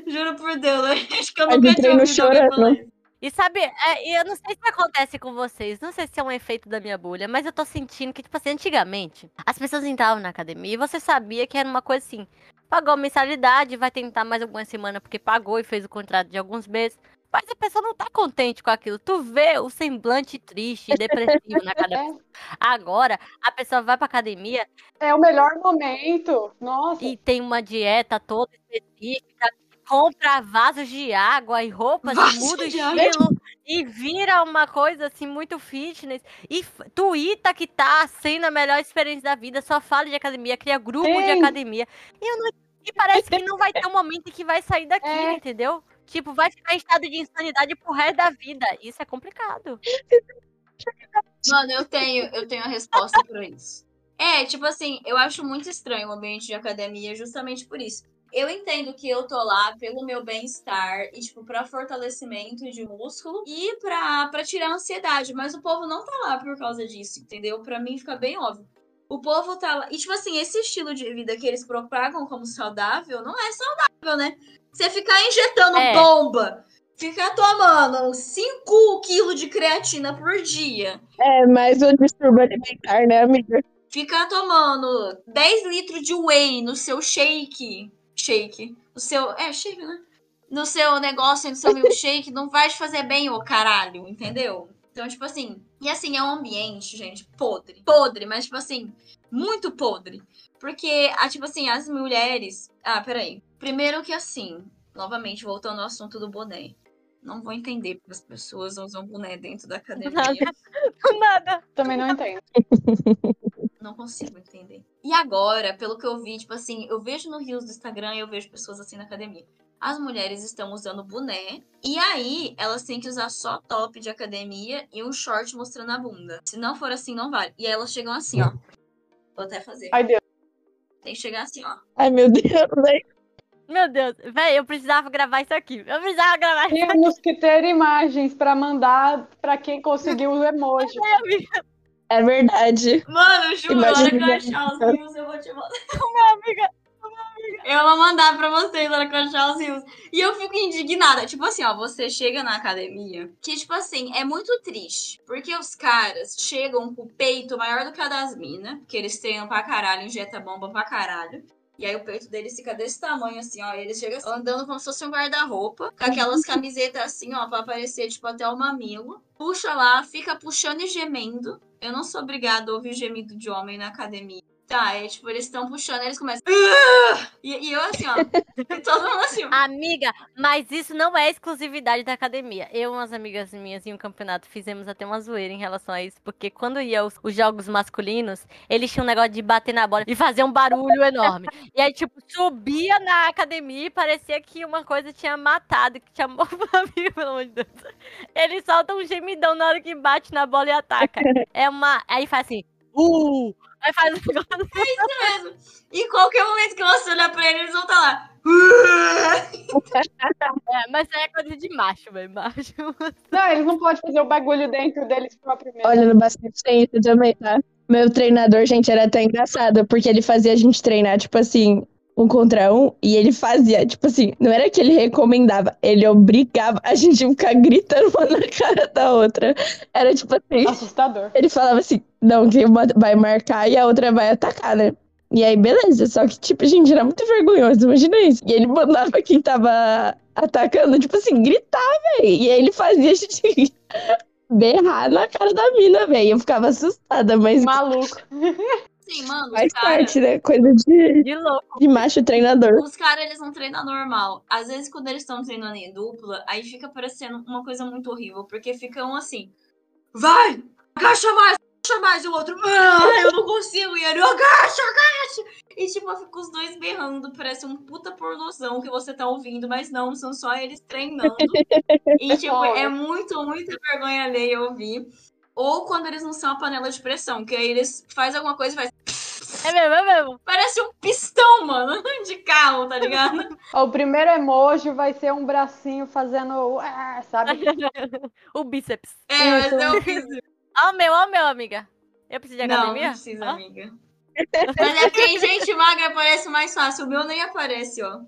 Juro por Deus, acho que eu nunca tinha ouvido alguém falar isso. E sabe, é, eu não sei se acontece com vocês, não sei se é um efeito da minha bolha, mas eu tô sentindo que, tipo assim, antigamente, as pessoas entravam na academia e você sabia que era uma coisa assim, pagou a mensalidade, vai tentar mais algumas semanas porque pagou e fez o contrato de alguns meses. Mas a pessoa não tá contente com aquilo. Tu vê o semblante triste, depressivo na academia. Agora, a pessoa vai pra academia... É o melhor momento. Nossa. E tem uma dieta toda específica. Compra vasos de água e roupas, muda o estilo. E vira uma coisa, assim, muito fitness. E tuita que tá sendo a melhor experiência da vida. Só fala de academia, cria grupo Sim. de academia. E, eu não... e parece que não vai ter um momento em que vai sair daqui, é. entendeu? Tipo, vai ficar em estado de insanidade pro resto da vida. Isso é complicado. Mano, eu tenho, eu tenho a resposta pra isso. É, tipo assim, eu acho muito estranho o ambiente de academia justamente por isso. Eu entendo que eu tô lá pelo meu bem-estar e, tipo, pra fortalecimento de músculo e pra, pra tirar a ansiedade. Mas o povo não tá lá por causa disso, entendeu? Pra mim fica bem óbvio. O povo tá lá... E, tipo assim, esse estilo de vida que eles propagam como saudável não é saudável, né? Você ficar injetando é. bomba, ficar tomando cinco quilos de creatina por dia. É, mais um distúrbio alimentar, né, amiga? Ficar tomando dez litros de whey no seu shake. Shake. O seu... É, shake, né? No seu negócio, no seu milkshake, não vai te fazer bem, ô caralho, entendeu? Então, tipo assim... E assim, é um ambiente, gente, podre. Podre, mas, tipo assim, muito podre. Porque, tipo assim, as mulheres... Ah, peraí. Primeiro que assim, novamente, voltando ao assunto do boné. Não vou entender porque as pessoas usam boné dentro da academia. Nada. Nada. Também não entendo. Não consigo entender. E agora, pelo que eu vi, tipo assim, eu vejo no Reels do Instagram e eu vejo pessoas assim na academia. As mulheres estão usando boné e aí elas têm que usar só top de academia e um short mostrando a bunda. Se não for assim, não vale. E aí elas chegam assim, não. ó. Vou até fazer. Ai, Deus. Tem que chegar assim, ó. Ai, meu Deus, velho. Meu Deus, velho, eu precisava gravar isso aqui. Eu precisava gravar isso aqui. Temos que ter imagens pra mandar pra quem conseguiu o emoji. É verdade. Mano, juro, na hora que eu achar os rios, eu vou te mandar. Minha amiga, minha amiga. Eu vou mandar pra vocês na hora que eu achar os rios. E eu fico indignada. Tipo assim, ó, você chega na academia, que tipo assim, é muito triste. Porque os caras chegam com o peito maior do que a das minas, porque eles treinam pra caralho, injetam bomba pra caralho. E aí o peito deles fica desse tamanho, assim, ó. Eles chegam assim, andando como se fosse um guarda-roupa. Com aquelas camisetas assim, ó, pra aparecer, tipo, até o mamilo. Puxa lá, fica puxando e gemendo. Eu não sou obrigada a ouvir gemido de homem na academia. Tá, é tipo, eles estão puxando, eles começam... E, e eu assim, ó, todo mundo assim... Amiga, mas isso não é exclusividade da academia. Eu e umas amigas minhas em um campeonato fizemos até uma zoeira em relação a isso, porque quando ia os, os jogos masculinos, eles tinham um negócio de bater na bola e fazer um barulho enorme. E aí, tipo, subia na academia e parecia que uma coisa tinha matado, que tinha morto pra mim, pelo amor de Deus. Eles soltam um gemidão na hora que bate na bola e ataca. É uma... Aí faz assim... Uh! Aí faz um negócio. É isso mesmo. E qualquer momento que você olhar pra ele, eles vão estar lá. É, mas é coisa de macho, velho. Macho. Não, eles não podem fazer o bagulho dentro deles próprios mesmo. Olha, no basquete tem isso também, tá? Meu treinador, gente, era até engraçado, porque ele fazia a gente treinar, tipo assim, um contra um, e ele fazia, tipo assim, não era que ele recomendava, ele obrigava a gente a ficar gritando uma na cara da outra. Era tipo assim... Assustador. Ele falava assim, não, que uma vai marcar e a outra vai atacar, né? E aí, beleza, só que, tipo, gente, era muito vergonhoso, imagina isso. E ele mandava quem tava atacando, tipo assim, gritar, velho. E aí ele fazia a gente berrar na cara da mina, velho. Eu ficava assustada, mas... Maluco. Sim, mano, faz cara, parte, né? Coisa de, de, louco. De macho treinador. Os caras, eles não treinam normal. Às vezes, quando eles estão treinando em dupla, aí fica parecendo uma coisa muito horrível, porque fica um assim, vai, agacha mais, agacha mais, e o outro, ah, eu não consigo, e ele, agacha, agacha. E tipo, fica os dois berrando, parece um puta pornozão que você tá ouvindo, mas não, são só eles treinando. E tipo, oh. é muito, muita vergonha alheia ouvir. Ou quando eles não são a panela de pressão, que aí eles fazem alguma coisa e fazem... É mesmo, é mesmo. Parece um pistão, mano, de carro, tá ligado? O primeiro emoji vai ser um bracinho fazendo... Ah, sabe? O bíceps. É, vai ser o bíceps. Ó o meu, ó o meu, amiga. Eu preciso de academia? Não, não precisa, ah? amiga. Mas é que tem gente magra, aparece mais fácil. O meu nem aparece, ó.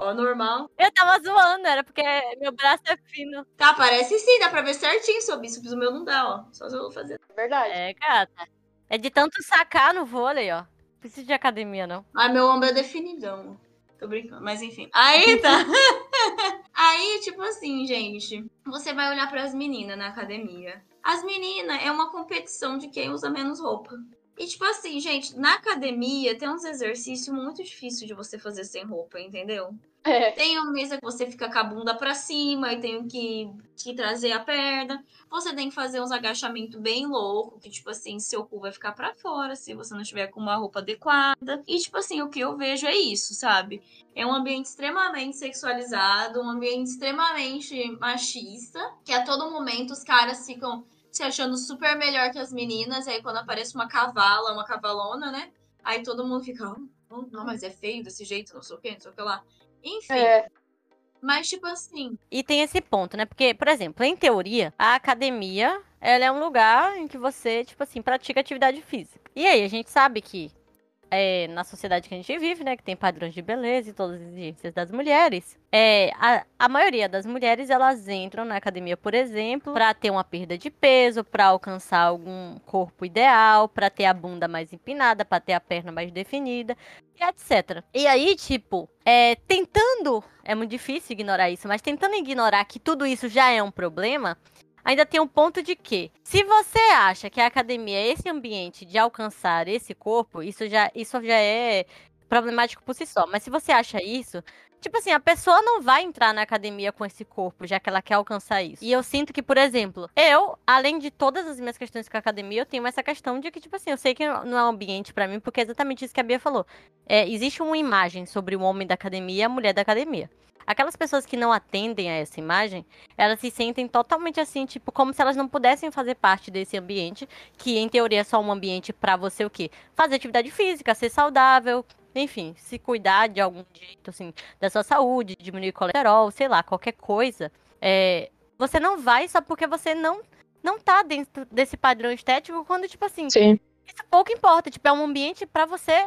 Ó, normal. Eu tava zoando, era porque meu braço é fino. Tá, parece sim, dá pra ver certinho seu bíceps. O meu não dá, ó. Só se eu vou fazer. Verdade. É, gata. É de tanto sacar no vôlei, ó. Não precisa de academia, não. Ah, meu ombro é definidão. Tô brincando, mas enfim. Aí tá. Aí, tipo assim, gente. Você vai olhar pras meninas na academia. As meninas é uma competição de quem usa menos roupa. E, tipo assim, gente, na academia tem uns exercícios muito difíceis de você fazer sem roupa, entendeu? É. Tem uma mesa que você fica com a bunda pra cima e tem que, que trazer a perna. Você tem que fazer uns agachamentos bem loucos, que, tipo assim, seu cu vai ficar pra fora se você não tiver com uma roupa adequada. E, tipo assim, o que eu vejo é isso, sabe? É um ambiente extremamente sexualizado, um ambiente extremamente machista, que a todo momento os caras ficam... se achando super melhor que as meninas, aí quando aparece uma cavala, uma cavalona, né? Aí todo mundo fica, oh, não, mas é feio desse jeito, não sei o que, não sei o que lá. Enfim. É. Mas, tipo assim... E tem esse ponto, né? Porque, por exemplo, em teoria, a academia, ela é um lugar em que você, tipo assim, pratica atividade física. E aí, a gente sabe que é, na sociedade que a gente vive, né? Que tem padrões de beleza e todas as exigências das mulheres. É, a, a maioria das mulheres, elas entram na academia, por exemplo, pra ter uma perda de peso, pra alcançar algum corpo ideal, pra ter a bunda mais empinada, pra ter a perna mais definida, e etcétera. E aí, tipo, é, tentando... É muito difícil ignorar isso, mas tentando ignorar que tudo isso já é um problema, ainda tem um ponto de que, se você acha que a academia é esse ambiente de alcançar esse corpo, isso já, isso já é problemático por si só. Mas se você acha isso... Tipo assim, a pessoa não vai entrar na academia com esse corpo, já que ela quer alcançar isso. E eu sinto que, por exemplo, eu, além de todas as minhas questões com a academia, eu tenho essa questão de que, tipo assim, eu sei que não é um ambiente pra mim, porque é exatamente isso que a Bia falou. É, existe uma imagem sobre o homem da academia e a mulher da academia. Aquelas pessoas que não atendem a essa imagem, elas se sentem totalmente assim, tipo, como se elas não pudessem fazer parte desse ambiente, que em teoria é só um ambiente pra você o quê? Fazer atividade física, ser saudável... Enfim, se cuidar de algum jeito, assim, da sua saúde, diminuir colesterol, sei lá, qualquer coisa. É, você não vai só porque você não, não tá dentro desse padrão estético quando, tipo assim... Sim. Isso pouco importa, tipo, é um ambiente pra você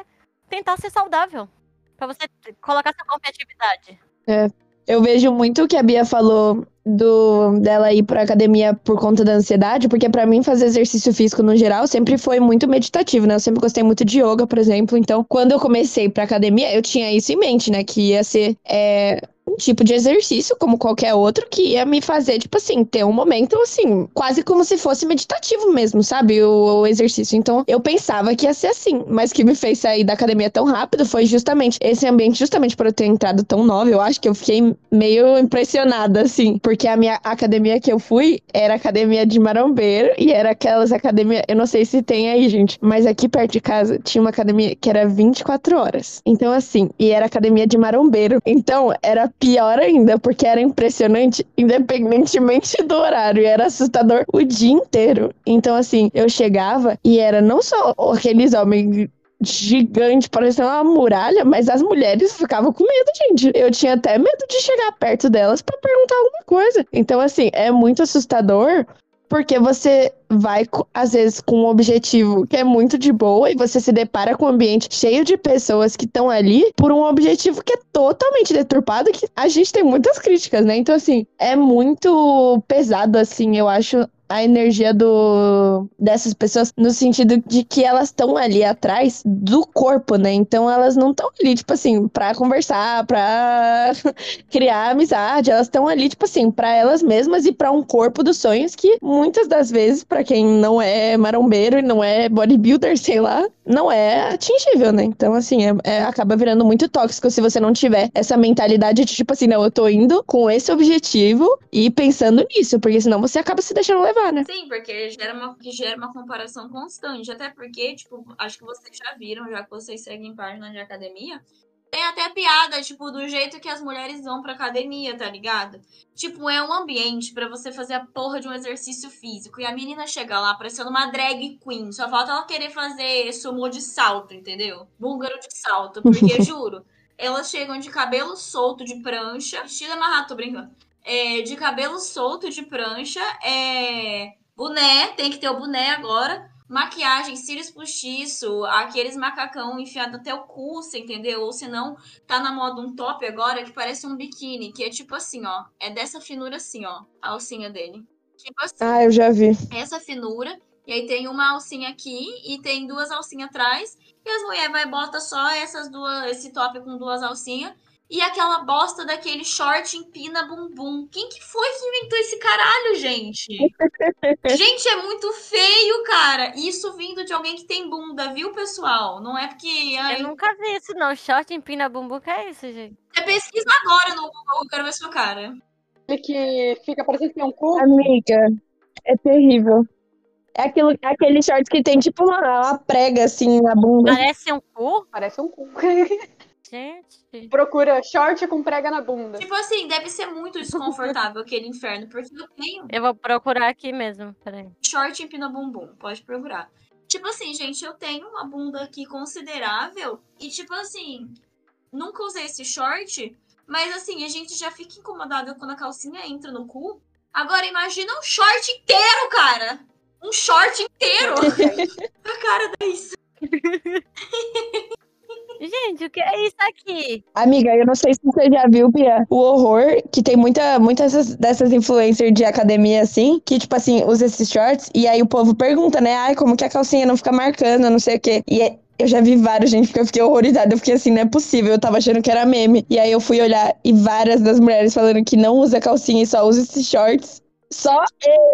tentar ser saudável. Pra você colocar sua competitividade. É, eu vejo muito o que a Bia falou do, dela ir pra academia por conta da ansiedade, porque pra mim fazer exercício físico no geral sempre foi muito meditativo, né? Eu sempre gostei muito de yoga, por exemplo. Então, quando eu comecei pra academia, eu tinha isso em mente, né? Que ia ser é, um tipo de exercício, como qualquer outro, que ia me fazer, tipo assim, ter um momento, assim, quase como se fosse meditativo mesmo, sabe? O, o exercício. Então, eu pensava que ia ser assim, mas o que me fez sair da academia tão rápido foi justamente esse ambiente, justamente por eu ter entrado tão nova, eu acho que eu fiquei meio impressionada, assim, porque a minha academia que eu fui era academia de marombeiro e era aquelas academias... Eu não sei se tem aí, gente, mas aqui perto de casa tinha uma academia que era vinte e quatro horas. Então, assim, e era academia de marombeiro. Então, era pior ainda, porque era impressionante, independentemente do horário. E era assustador o dia inteiro. Então, assim, eu chegava e era não só aqueles homens... gigante, parecia uma muralha, mas as mulheres ficavam com medo, gente. Eu tinha até medo de chegar perto delas pra perguntar alguma coisa. Então, assim, é muito assustador, porque você vai, às vezes, com um objetivo que é muito de boa e você se depara com um ambiente cheio de pessoas que estão ali por um objetivo que é totalmente deturpado, que a gente tem muitas críticas, né? Então, assim, é muito pesado, assim, eu acho, a energia do, dessas pessoas, no sentido de que elas estão ali atrás do corpo, né? Então, elas não estão ali, tipo assim, pra conversar, pra criar amizade. Elas estão ali, tipo assim, pra elas mesmas e pra um corpo dos sonhos que, muitas das vezes, pra quem não é marombeiro e não é bodybuilder, sei lá, não é atingível, né? Então, assim, é, é, acaba virando muito tóxico se você não tiver essa mentalidade de, tipo assim, não, eu tô indo com esse objetivo e pensando nisso, porque senão você acaba se deixando levar. Sim, porque gera uma, gera uma comparação constante, até porque, tipo, acho que vocês já viram, já que vocês seguem página de academia, tem até piada, tipo, do jeito que as mulheres vão pra academia, tá ligado? Tipo, é um ambiente pra você fazer a porra de um exercício físico, e a menina chega lá parecendo uma drag queen, só falta ela querer fazer sumô de salto, entendeu? Búlgaro de salto, porque, juro, elas chegam de cabelo solto, de prancha, vestida amarrada, tô brincando. É, de cabelo solto, de prancha, é, boné, tem que ter o boné agora, maquiagem, cílios postiço, aqueles macacão enfiado até o cu, você entendeu? Ou se não, tá na moda um top agora que parece um biquíni, que é tipo assim, ó, é dessa finura assim, ó, a alcinha dele. Tipo assim, ah, eu já vi. Essa finura, e aí tem uma alcinha aqui e tem duas alcinhas atrás, e as mulheres vai bota só essas duas, esse top com duas alcinhas. E aquela bosta daquele short empina bumbum. Quem que foi que inventou esse caralho, gente? Gente, é muito feio, cara. Isso vindo de alguém que tem bunda, viu, pessoal? Não é porque... Ai... Eu nunca vi isso, não. Short empina bumbum, que é isso, gente? Você pesquisa agora no Google, eu quero ver sua cara. É que fica parecendo que tem um cu. Amiga, é terrível. É aquilo, aquele short que tem tipo uma, uma prega, assim, na bunda. Parece um cu? Parece um cu. Gente. Procura short com prega na bunda. Tipo assim, deve ser muito desconfortável aquele inferno, porque eu tenho... Eu vou procurar aqui mesmo, peraí. Short empina bumbum, pode procurar. Tipo assim, gente, eu tenho uma bunda aqui considerável e tipo assim, nunca usei esse short, mas assim, a gente já fica incomodada quando a calcinha entra no cu. Agora imagina um short inteiro, cara! Um short inteiro! A cara da Isa. Gente, o que é isso aqui? Amiga, eu não sei se você já viu, Bia, o horror que tem muita, muitas dessas influencers de academia, assim, que, tipo assim, usa esses shorts, e aí o povo pergunta, né? Ai, como que a calcinha não fica marcando, não sei o quê. E é... Eu já vi vários, gente, porque eu fiquei horrorizada. Eu fiquei assim, não é possível, eu tava achando que era meme. E aí eu fui olhar, e várias das mulheres falando que não usa calcinha e só usa esses shorts. Só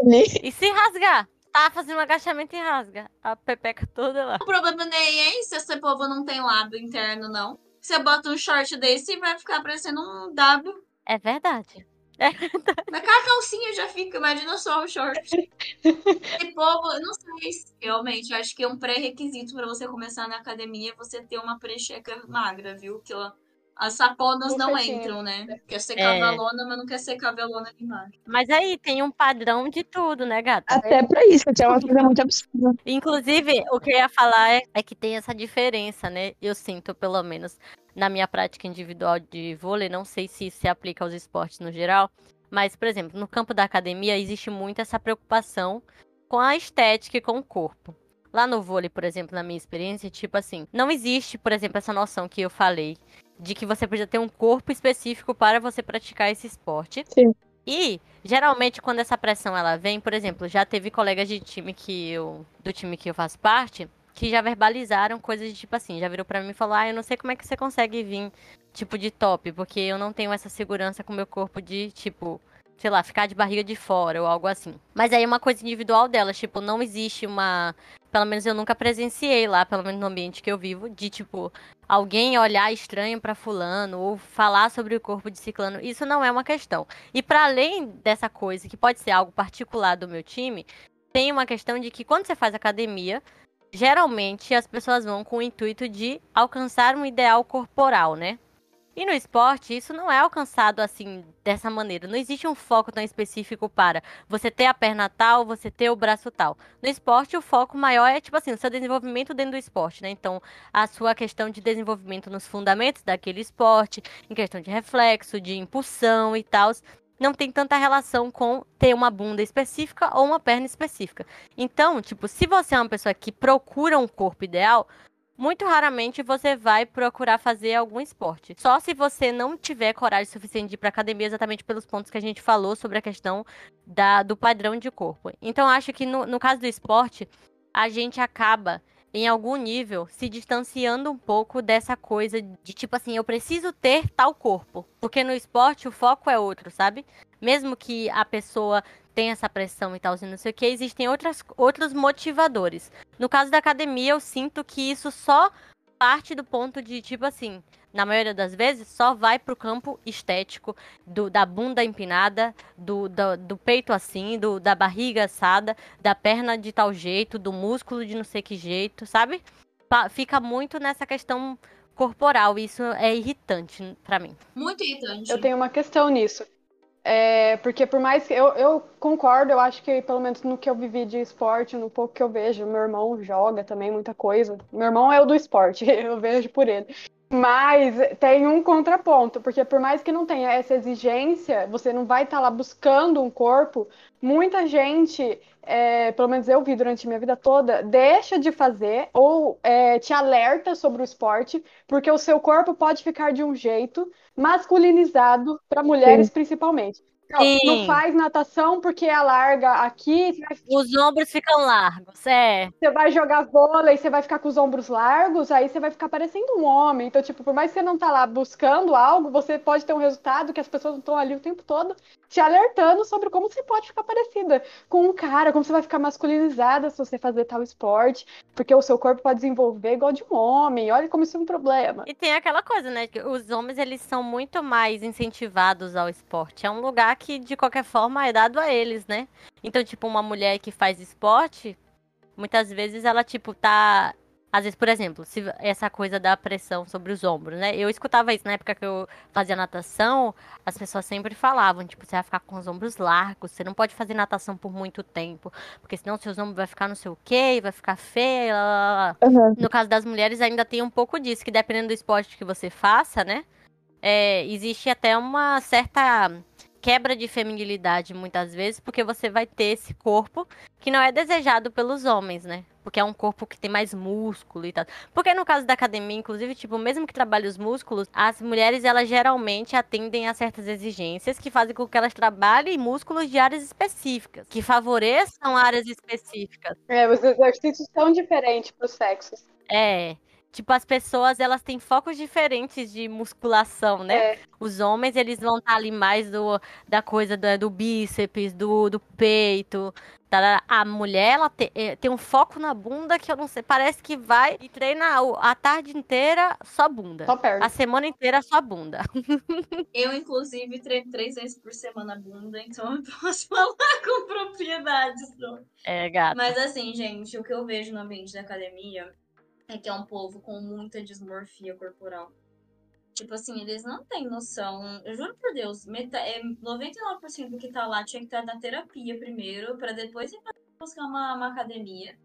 ele. E se rasgar? Ah, fazendo um agachamento e rasga a pepeca toda lá. O problema nem é isso, esse povo não tem lábio interno, não. Você bota um short desse e vai ficar parecendo um W. É verdade. É verdade. Naquela calcinha já fica, imagina só o short. Esse povo, eu não sei se realmente, acho que é um pré-requisito pra você começar na academia, você ter uma precheca magra, viu? Que ela... As saponas não entram, né? Quer ser cavalona, é. mas não quer ser cavalona demais. Mas aí tem um padrão de tudo, né, gata? Até pra isso, que é uma coisa muito absurda. Inclusive, o que eu ia falar é, é que tem essa diferença, né? Eu sinto, pelo menos, na minha prática individual de vôlei, não sei se isso se aplica aos esportes no geral, mas, por exemplo, no campo da academia existe muito essa preocupação com a estética e com o corpo. Lá no vôlei, por exemplo, na minha experiência, tipo assim, não existe, por exemplo, essa noção que eu falei, de que você precisa ter um corpo específico para você praticar esse esporte. Sim. E, geralmente, quando essa pressão ela vem, por exemplo, já teve colegas de time que eu, do time que eu faço parte, que já verbalizaram coisas de tipo assim, já virou pra mim e falou, ah, eu não sei como é que você consegue vir, tipo, de top, porque eu não tenho essa segurança com o meu corpo de, tipo, sei lá, ficar de barriga de fora ou algo assim. Mas aí é uma coisa individual delas, tipo, não existe uma... Pelo menos eu nunca presenciei lá, pelo menos no ambiente que eu vivo, de, tipo, alguém olhar estranho pra fulano ou falar sobre o corpo de ciclano. Isso não é uma questão. E pra além dessa coisa, que pode ser algo particular do meu time, tem uma questão de que quando você faz academia, geralmente as pessoas vão com o intuito de alcançar um ideal corporal, né? E no esporte, isso não é alcançado assim, dessa maneira. Não existe um foco tão específico para você ter a perna tal, você ter o braço tal. No esporte, o foco maior é, tipo assim, o seu desenvolvimento dentro do esporte, né? Então, a sua questão de desenvolvimento nos fundamentos daquele esporte, em questão de reflexo, de impulsão e tal, não tem tanta relação com ter uma bunda específica ou uma perna específica. Então, tipo, se você é uma pessoa que procura um corpo ideal, muito raramente você vai procurar fazer algum esporte. Só se você não tiver coragem suficiente de ir pra academia, exatamente pelos pontos que a gente falou sobre a questão da, do padrão de corpo. Então, acho que no, no caso do esporte, a gente acaba, em algum nível, se distanciando um pouco dessa coisa de, tipo assim, eu preciso ter tal corpo. Porque no esporte o foco é outro, sabe? Mesmo que a pessoa tem essa pressão e tal, e não sei o que, existem outras, outros motivadores. No caso da academia, eu sinto que isso só parte do ponto de, tipo assim, na maioria das vezes, só vai pro campo estético, do, da bunda empinada, do, do, do peito assim, do, da barriga assada, da perna de tal jeito, do músculo de não sei que jeito, sabe? Pa- fica muito nessa questão corporal, e isso é irritante pra mim. Muito irritante. Eu tenho uma questão nisso. É, porque por mais que eu, eu concordo, eu acho que pelo menos no que eu vivi de esporte, no pouco que eu vejo, meu irmão joga também muita coisa. Meu irmão é o do esporte, eu vejo por ele. Mas tem um contraponto, porque por mais que não tenha essa exigência, você não vai estar lá buscando um corpo. Muita gente, é, pelo menos eu vi durante a minha vida toda, deixa de fazer ou é, te alerta sobre o esporte, porque o seu corpo pode ficar de um jeito masculinizado para mulheres, sim, principalmente. Não, não faz natação porque alarga aqui. Vai... Os ombros ficam largos, é. Você vai jogar vôlei, você vai ficar com os ombros largos, aí você vai ficar parecendo um homem. Então, tipo, por mais que você não tá lá buscando algo, você pode ter um resultado que as pessoas não estão ali o tempo todo te alertando sobre como você pode ficar parecida com um cara, como você vai ficar masculinizada se você fazer tal esporte, porque o seu corpo pode desenvolver igual de um homem. Olha como isso é um problema. E tem aquela coisa, né, que os homens, eles são muito mais incentivados ao esporte. É um lugar que, de qualquer forma, é dado a eles, né? Então, tipo, uma mulher que faz esporte, muitas vezes ela, tipo, tá... Às vezes, por exemplo, se essa coisa da pressão sobre os ombros, né? Eu escutava isso na época que eu fazia natação, as pessoas sempre falavam, tipo, você vai ficar com os ombros largos, você não pode fazer natação por muito tempo, porque senão seus ombros vai ficar não sei o quê, vai ficar feio, lá, lá, lá. Uhum. No caso das mulheres, ainda tem um pouco disso, que dependendo do esporte que você faça, né? É, existe até uma certa... quebra de feminilidade muitas vezes, porque você vai ter esse corpo que não é desejado pelos homens, né? Porque é um corpo que tem mais músculo e tal. Porque no caso da academia, inclusive, tipo, mesmo que trabalhe os músculos, as mulheres, elas geralmente atendem a certas exigências que fazem com que elas trabalhem músculos de áreas específicas, que favoreçam áreas específicas. É, os exercícios são diferentes para os sexos. É... Tipo, as pessoas, elas têm focos diferentes de musculação, né? É. Os homens, eles vão estar ali mais do, da coisa do, do bíceps, do, do peito. Tá? A mulher, ela te, é, tem um foco na bunda que eu não sei. Parece que vai e treina a tarde inteira só bunda. Só perna. A semana inteira só bunda. Eu, inclusive, treino três vezes por semana bunda, então eu posso falar com propriedade. É, gata. Mas assim, gente, o que eu vejo no ambiente da academia... é que é um povo com muita dismorfia corporal. Tipo assim, eles não têm noção. Eu juro por Deus, meta, é, noventa e nove por cento do que tá lá tinha que estar na terapia primeiro, pra depois ir buscar uma, uma academia.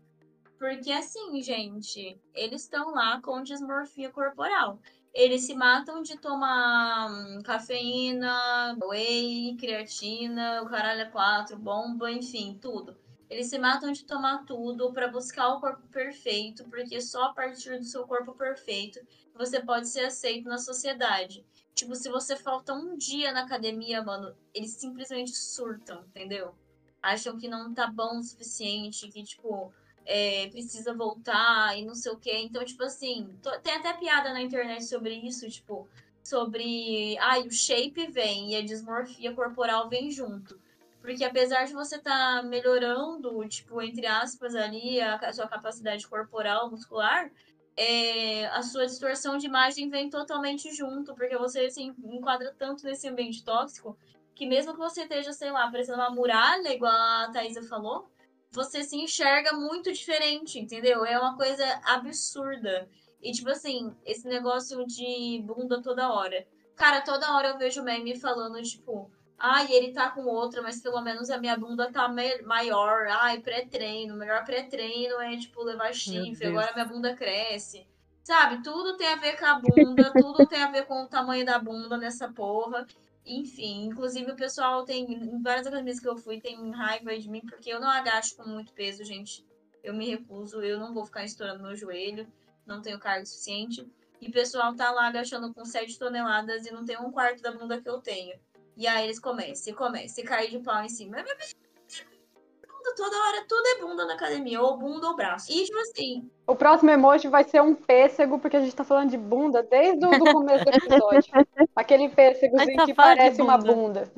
Porque assim, gente, eles estão lá com dismorfia corporal. Eles se matam de tomar hum, cafeína, whey, creatina, o caralho é quatro, bomba, enfim, tudo. Eles se matam de tomar tudo para buscar o corpo perfeito, porque só a partir do seu corpo perfeito você pode ser aceito na sociedade. Tipo, se você falta um dia na academia, mano, eles simplesmente surtam, entendeu? Acham que não tá bom o suficiente, que, tipo, é, precisa voltar e não sei o quê. Então, tipo assim, tô, tem até piada na internet sobre isso, tipo, sobre... Ai, ah, o shape vem e a dismorfia corporal vem junto. Porque apesar de você estar tá melhorando, tipo, entre aspas, ali, a, a sua capacidade corporal, muscular, é, a sua distorção de imagem vem totalmente junto, porque você se enquadra tanto nesse ambiente tóxico, que mesmo que você esteja, sei lá, parecendo uma muralha, igual a Thaísa falou, você se enxerga muito diferente, entendeu? É uma coisa absurda. E, tipo assim, esse negócio de bunda toda hora. Cara, toda hora eu vejo meme falando, tipo, ai, ele tá com outra, mas pelo menos a minha bunda tá maior. Ai, pré-treino. O melhor pré-treino é, tipo, levar chifre. Agora minha bunda cresce. Sabe? Tudo tem a ver com a bunda. Tudo tem a ver com o tamanho da bunda nessa porra. Enfim, inclusive o pessoal tem... Em várias academias que eu fui, tem raiva de mim. Porque eu não agacho com muito peso, gente. Eu me recuso. Eu não vou ficar estourando meu joelho. Não tenho carga suficiente. E o pessoal tá lá agachando com sete toneladas e não tem um quarto da bunda que eu tenho. E aí eles começam, e começam, e caem de pau em cima. Bunda, toda hora, tudo é bunda na academia, ou bunda ou braço. E tipo assim... O próximo emoji vai ser um pêssego, porque a gente tá falando de bunda desde o do começo do episódio. Aquele pêssegozinho tá que parece bunda. uma bunda.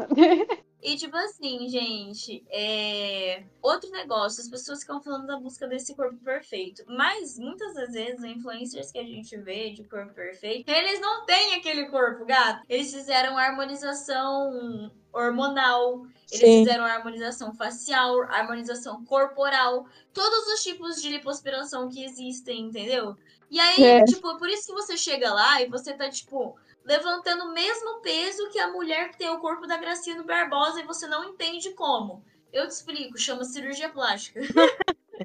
E tipo assim, gente, é... outro negócio, as pessoas ficam falando da busca desse corpo perfeito. Mas muitas das vezes, os influencers que a gente vê de corpo perfeito, eles não têm aquele corpo, gato. Eles fizeram harmonização hormonal, eles Sim. fizeram harmonização facial, harmonização corporal, todos os tipos de lipoaspiração que existem, entendeu? E aí, é. tipo, por isso que você chega lá e você tá, tipo, levantando o mesmo peso que a mulher que tem o corpo da Gracinha no Barbosa e você não entende como. Eu te explico, chama cirurgia plástica.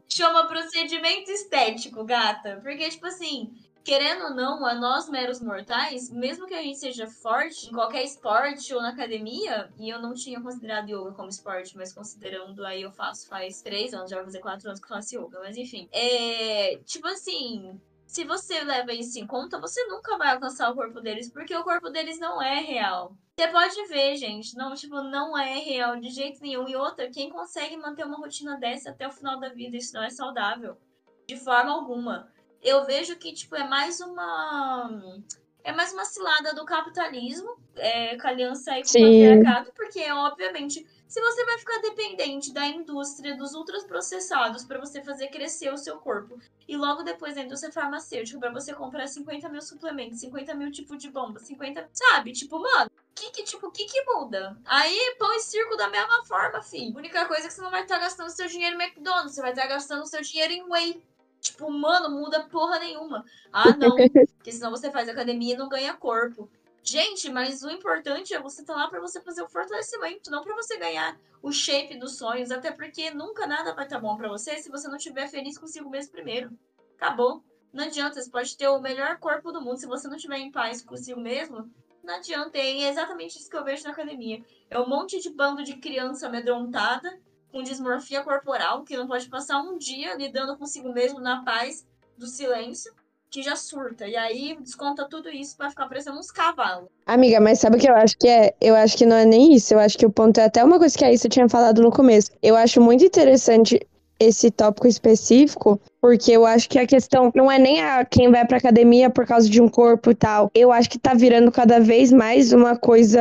Chama procedimento estético, gata. Porque, tipo assim, querendo ou não, a nós meros mortais, mesmo que a gente seja forte em qualquer esporte ou na academia, e eu não tinha considerado yoga como esporte, mas considerando, aí eu faço faz três anos, já vou fazer quatro anos que eu faço yoga, mas enfim. É, tipo assim, se você leva isso em conta, você nunca vai alcançar o corpo deles, porque o corpo deles não é real. Você pode ver, gente, não, tipo, não é real de jeito nenhum. E outra, quem consegue manter uma rotina dessa até o final da vida, isso não é saudável, de forma alguma. Eu vejo que, tipo, é mais uma... É mais uma cilada do capitalismo, é, com a aliança aí com o patriarcado, porque, obviamente, se você vai ficar dependente da indústria, dos ultraprocessados, para você fazer crescer o seu corpo, e logo depois da indústria farmacêutica, para você comprar cinquenta mil suplementos, cinquenta mil tipos de bomba, cinquenta... Sabe? Tipo, mano, que que, tipo, que que muda? Aí, pão e circo da mesma forma, filho. A única coisa é que você não vai estar tá gastando seu dinheiro em McDonald's, você vai estar tá gastando seu dinheiro em whey. Tipo, mano, muda porra nenhuma. Ah, não. Porque senão você faz academia e não ganha corpo. Gente, mas o importante é você estar lá pra você fazer o fortalecimento, não pra você ganhar o shape dos sonhos. Até porque nunca nada vai estar bom pra você se você não estiver feliz consigo mesmo primeiro. Acabou. Não adianta. Você pode ter o melhor corpo do mundo. Se você não estiver em paz consigo mesmo, não adianta. E é exatamente isso que eu vejo na academia. É um monte de bando de criança amedrontada, com dismorfia corporal, que não pode passar um dia lidando consigo mesmo na paz do silêncio, que já surta. E aí desconta tudo isso pra ficar parecendo uns cavalos. Amiga, mas sabe o que eu acho que é? Eu acho que não é nem isso. Eu acho que o ponto é até uma coisa que a Aissa tinha falado no começo. Eu acho muito interessante esse tópico específico, porque eu acho que a questão não é nem a quem vai pra academia por causa de um corpo e tal. Eu acho que tá virando cada vez mais uma coisa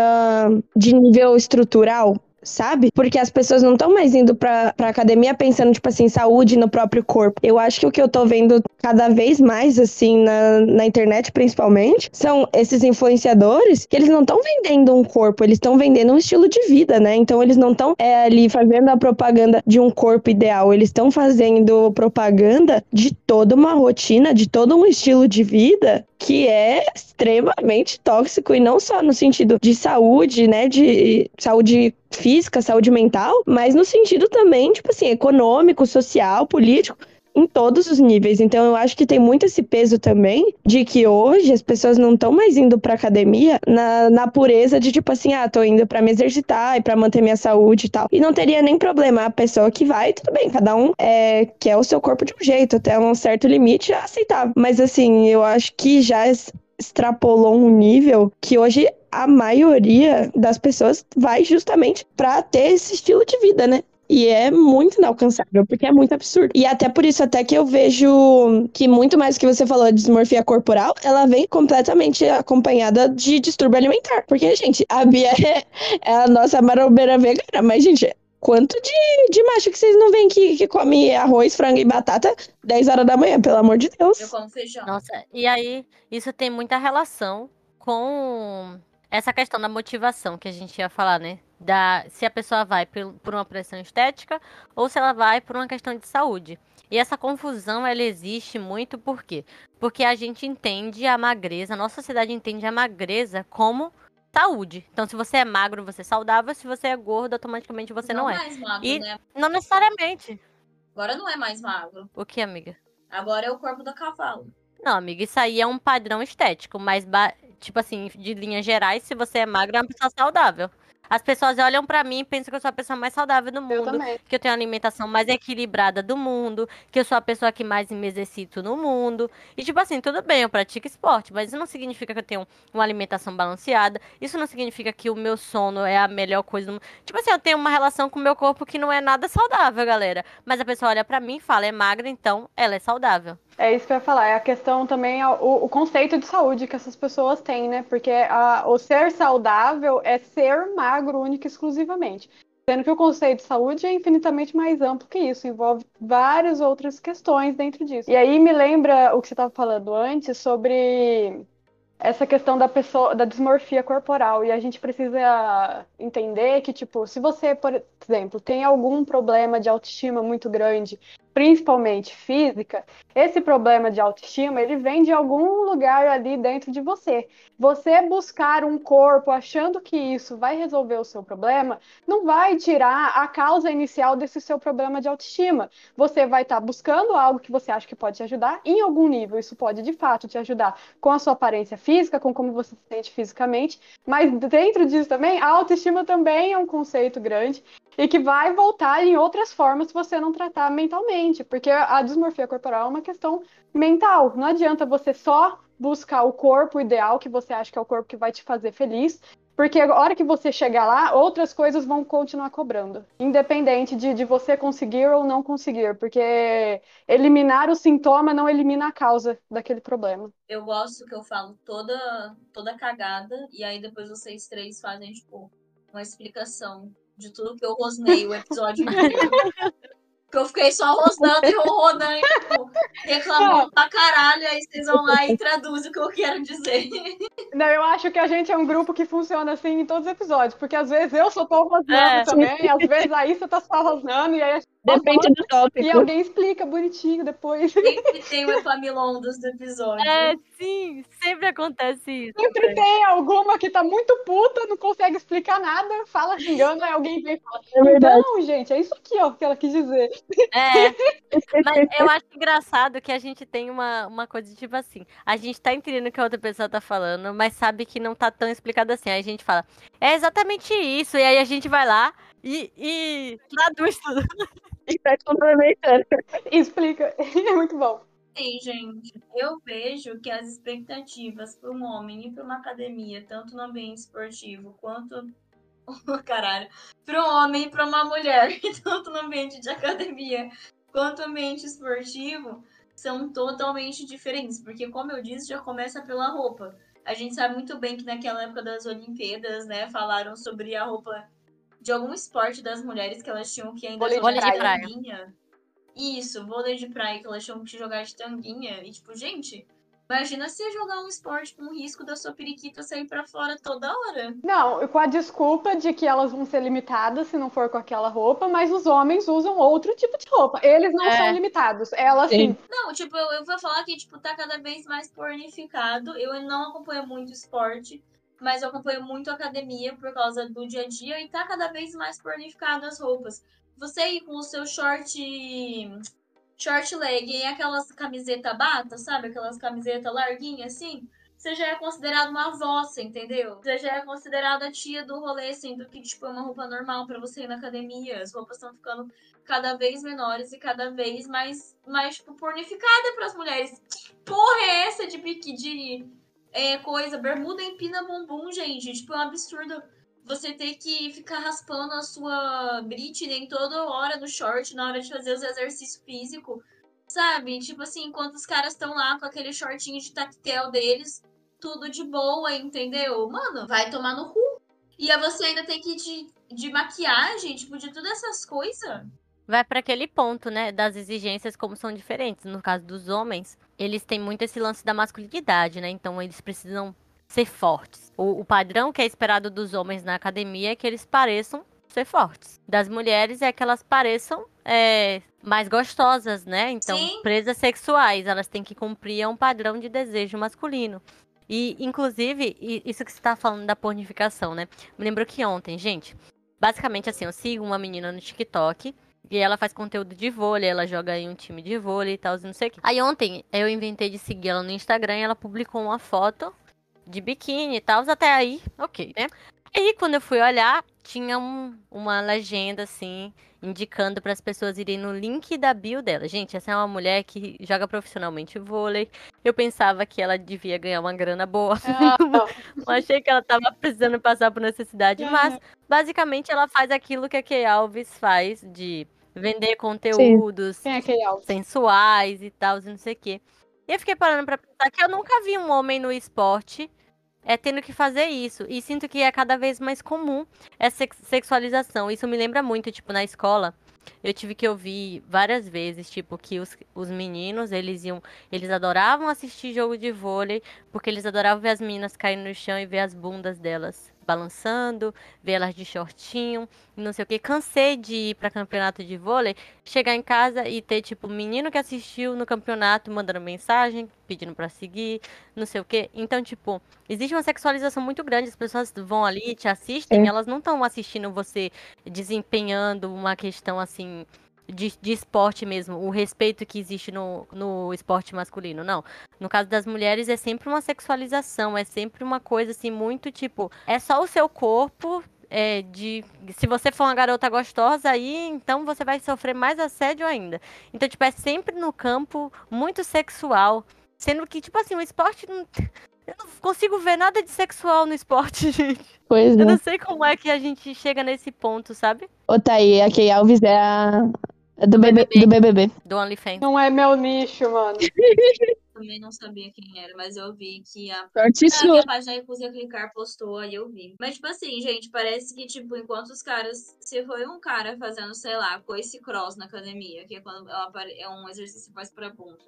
de nível estrutural, sabe? Porque as pessoas não estão mais indo pra, pra academia pensando, tipo assim, saúde no próprio corpo. Eu acho que o que eu tô vendo cada vez mais, assim, na, na internet, principalmente, são esses influenciadores que eles não estão vendendo um corpo, eles estão vendendo um estilo de vida, né? Então, eles não estão é, ali fazendo a propaganda de um corpo ideal, eles estão fazendo propaganda de toda uma rotina, de todo um estilo de vida que é extremamente tóxico, e não só no sentido de saúde, né, de saúde física, saúde mental, mas no sentido também, tipo assim, econômico, social, político, em todos os níveis. Então eu acho que tem muito esse peso também de que hoje as pessoas não estão mais indo pra academia na, na pureza de tipo assim, ah, tô indo pra me exercitar e pra manter minha saúde e tal. E não teria nem problema a pessoa que vai, tudo bem, cada um é, quer o seu corpo de um jeito, até um certo limite é aceitável. Mas assim, eu acho que já extrapolou um nível que hoje a maioria das pessoas vai justamente pra ter esse estilo de vida, né? E é muito inalcançável, porque é muito absurdo. E até por isso, até que eu vejo que muito mais que você falou de dismorfia corporal, ela vem completamente acompanhada de distúrbio alimentar. Porque, gente, a Bia é, é a nossa marombeira vegana, mas, gente, quanto de, de macho que vocês não veem que, que come arroz, frango e batata dez horas da manhã, pelo amor de Deus. Eu como feijão. Nossa, e aí, isso tem muita relação com Essa questão da motivação que a gente ia falar, né? Da, se a pessoa vai por uma pressão estética ou se ela vai por uma questão de saúde. E essa confusão, ela existe muito por quê? Porque a gente entende a magreza, a nossa sociedade entende a magreza como saúde. Então, se você é magro, você é saudável. Se você é gordo, automaticamente você não, não é. Não é mais magro, e né? Não necessariamente. Agora não é mais magro. O que, amiga? Agora é o corpo do cavalo. Não, amiga, isso aí é um padrão estético, mas, ba... tipo assim, de linhas gerais, se você é magro, é uma pessoa saudável. As pessoas olham pra mim e pensam que eu sou a pessoa mais saudável do mundo, eu que eu tenho a alimentação mais equilibrada do mundo, que eu sou a pessoa que mais me exercito no mundo. E, tipo assim, tudo bem, eu pratico esporte, mas isso não significa que eu tenho uma alimentação balanceada, isso não significa que o meu sono é a melhor coisa do mundo. Tipo assim, eu tenho uma relação com o meu corpo que não é nada saudável, galera. Mas a pessoa olha pra mim e fala, é magra, então ela é saudável. É isso que eu ia falar, é a questão também, o, o conceito de saúde que essas pessoas têm, né? Porque a, o ser saudável é ser magro única e exclusivamente. Sendo que o conceito de saúde é infinitamente mais amplo que isso, envolve várias outras questões dentro disso. E aí me lembra o que você estava falando antes sobre essa questão da pessoa, da dismorfia corporal. E a gente precisa entender que, tipo, se você, por exemplo, tem algum problema de autoestima muito grande, principalmente física, esse problema de autoestima, ele vem de algum lugar ali dentro de você. Você buscar um corpo achando que isso vai resolver o seu problema, não vai tirar a causa inicial desse seu problema de autoestima. Você vai estar buscando algo que você acha que pode te ajudar em algum nível. Isso pode, de fato, te ajudar com a sua aparência física, com como você se sente fisicamente, mas dentro disso também, a autoestima também é um conceito grande e que vai voltar em outras formas se você não tratar mentalmente. Porque a dismorfia corporal é uma questão mental. Não adianta você só buscar o corpo ideal que você acha que é o corpo que vai te fazer feliz, porque a hora que você chegar lá, outras coisas vão continuar cobrando, independente de, de você conseguir ou não conseguir, porque eliminar o sintoma não elimina a causa daquele problema. Eu gosto que eu falo toda, toda cagada, e aí depois vocês três fazem tipo uma explicação de tudo que eu rosnei o episódio inteiro. Porque eu fiquei só rosnando e rodando, tipo, reclamando pra caralho, aí vocês vão lá e traduzem o que eu quero dizer. Não, eu acho que a gente é um grupo que funciona assim em todos os episódios, porque às vezes eu só tô rosnando é. também, às vezes a Aissa tá só rosnando, e aí depende do tópico. E alguém explica bonitinho depois. Sempre tem o Epamilon dos episódios. É, sim, sempre acontece isso. Sempre é. tem alguma que tá muito puta, não consegue explicar nada, fala xingando, aí alguém vem e fala, então, é gente, é isso aqui, ó, que ela quis dizer. É, mas eu acho engraçado que a gente tem uma, uma coisa tipo assim, a gente tá entendendo o que a outra pessoa tá falando, mas sabe que não tá tão explicado assim, aí a gente fala, é exatamente isso, e aí a gente vai lá e, e traduz tudo. E vai complementando. Explica, é muito bom. Sim, gente, eu vejo que as expectativas para um homem ir para uma academia, tanto no ambiente esportivo quanto... Oh, caralho, para um homem e para uma mulher, tanto no ambiente de academia quanto no ambiente esportivo, são totalmente diferentes, porque como eu disse, já começa pela roupa. A gente sabe muito bem que naquela época das Olimpíadas, né, falaram sobre a roupa de algum esporte das mulheres que elas tinham que ainda jogar de praia. tanguinha. Isso, vôlei de praia, que elas tinham que jogar de tanguinha. E tipo, gente... Imagina você jogar um esporte com o risco da sua periquita sair pra fora toda hora. Não, com a desculpa de que elas vão ser limitadas se não for com aquela roupa, mas os homens usam outro tipo de roupa. Eles não é. são limitados. Elas sim. sim. Não, tipo, eu, eu vou falar que tipo, tá cada vez mais pornificado. Eu não acompanho muito esporte, mas eu acompanho muito academia por causa do dia a dia e tá cada vez mais pornificado as roupas. Você ir com o seu short... short leg e aquelas camiseta bata, sabe? Aquelas camisetas larguinhas, assim. Você já é considerada uma avó, você entendeu? Você já é considerada a tia do rolê, assim, do que, tipo, é uma roupa normal pra você ir na academia. As roupas estão ficando cada vez menores e cada vez mais, mais tipo, pornificada pras mulheres. Que porra é essa de biquíni, de é, coisa? Bermuda empina bumbum, gente. Tipo, é um absurdo você ter que ficar raspando a sua Britney em toda hora no short, na hora de fazer os exercícios físicos, sabe? Tipo assim, enquanto os caras estão lá com aquele shortinho de tactel deles, tudo de boa, entendeu? Mano, vai tomar no cu. E aí você ainda tem que ir de, de maquiagem, tipo, de todas essas coisas. Vai para aquele ponto, né, das exigências como são diferentes. No caso dos homens, eles têm muito esse lance da masculinidade, né? Então eles precisam ser fortes. O, o padrão que é esperado dos homens na academia é que eles pareçam ser fortes. Das mulheres é que elas pareçam é, mais gostosas, né? Então, sim, presas sexuais, elas têm que cumprir um padrão de desejo masculino. E, inclusive, isso que você tá falando da pornificação, né? Me lembro que ontem, gente, basicamente assim, eu sigo uma menina no TikTok e ela faz conteúdo de vôlei, ela joga em um time de vôlei e tal, não sei o que. Aí ontem eu inventei de seguir ela no Instagram e ela publicou uma foto de biquíni e tal, até aí, ok, né? Aí quando eu fui olhar, tinha um, uma legenda assim, indicando para as pessoas irem no link da bio dela. Gente, essa é uma mulher que joga profissionalmente vôlei. Eu pensava que ela devia ganhar uma grana boa. Oh. Achei que ela tava precisando passar por necessidade. Uhum. Mas, basicamente, ela faz aquilo que a Kay Alves faz, de vender conteúdos é sensuais e tal, não sei o quê. E eu fiquei parando para pensar que eu nunca vi um homem no esporte é tendo que fazer isso. E sinto que é cada vez mais comum essa sexualização. Isso me lembra muito, tipo, na escola, eu tive que ouvir várias vezes, tipo, que os, os meninos, eles iam... Eles adoravam assistir jogo de vôlei, porque eles adoravam ver as meninas caindo no chão e ver as bundas delas balançando, ver elas de shortinho, não sei o quê. Cansei de ir pra campeonato de vôlei, chegar em casa e ter, tipo, menino que assistiu no campeonato, mandando mensagem, pedindo pra seguir, não sei o quê. Então, tipo, existe uma sexualização muito grande, as pessoas vão ali, te assistem, é. elas não estão assistindo você desempenhando uma questão, assim, de, de esporte mesmo, o respeito que existe no, no esporte masculino, não. No caso das mulheres, é sempre uma sexualização, é sempre uma coisa, assim, muito, tipo, é só o seu corpo, é, de... Se você for uma garota gostosa, aí, então, você vai sofrer mais assédio ainda. Então, tipo, é sempre no campo muito sexual, sendo que, tipo assim, o esporte... Não... Eu não consigo ver nada de sexual no esporte, gente. Pois é. Eu não sei como é que a gente chega nesse ponto, sabe? Ô, Thaí, a Kay Alves é a... Do B B B. Do B B B. Do OnlyFans. Não é meu nicho, mano. Também não sabia quem era, mas eu vi que a, a minha página Recusa Clicar postou, aí eu vi. Mas, tipo assim, gente, parece que, tipo, enquanto os caras... Se foi um cara fazendo, sei lá, coice cross na academia, que é, quando ela, é um exercício que faz pra bunda,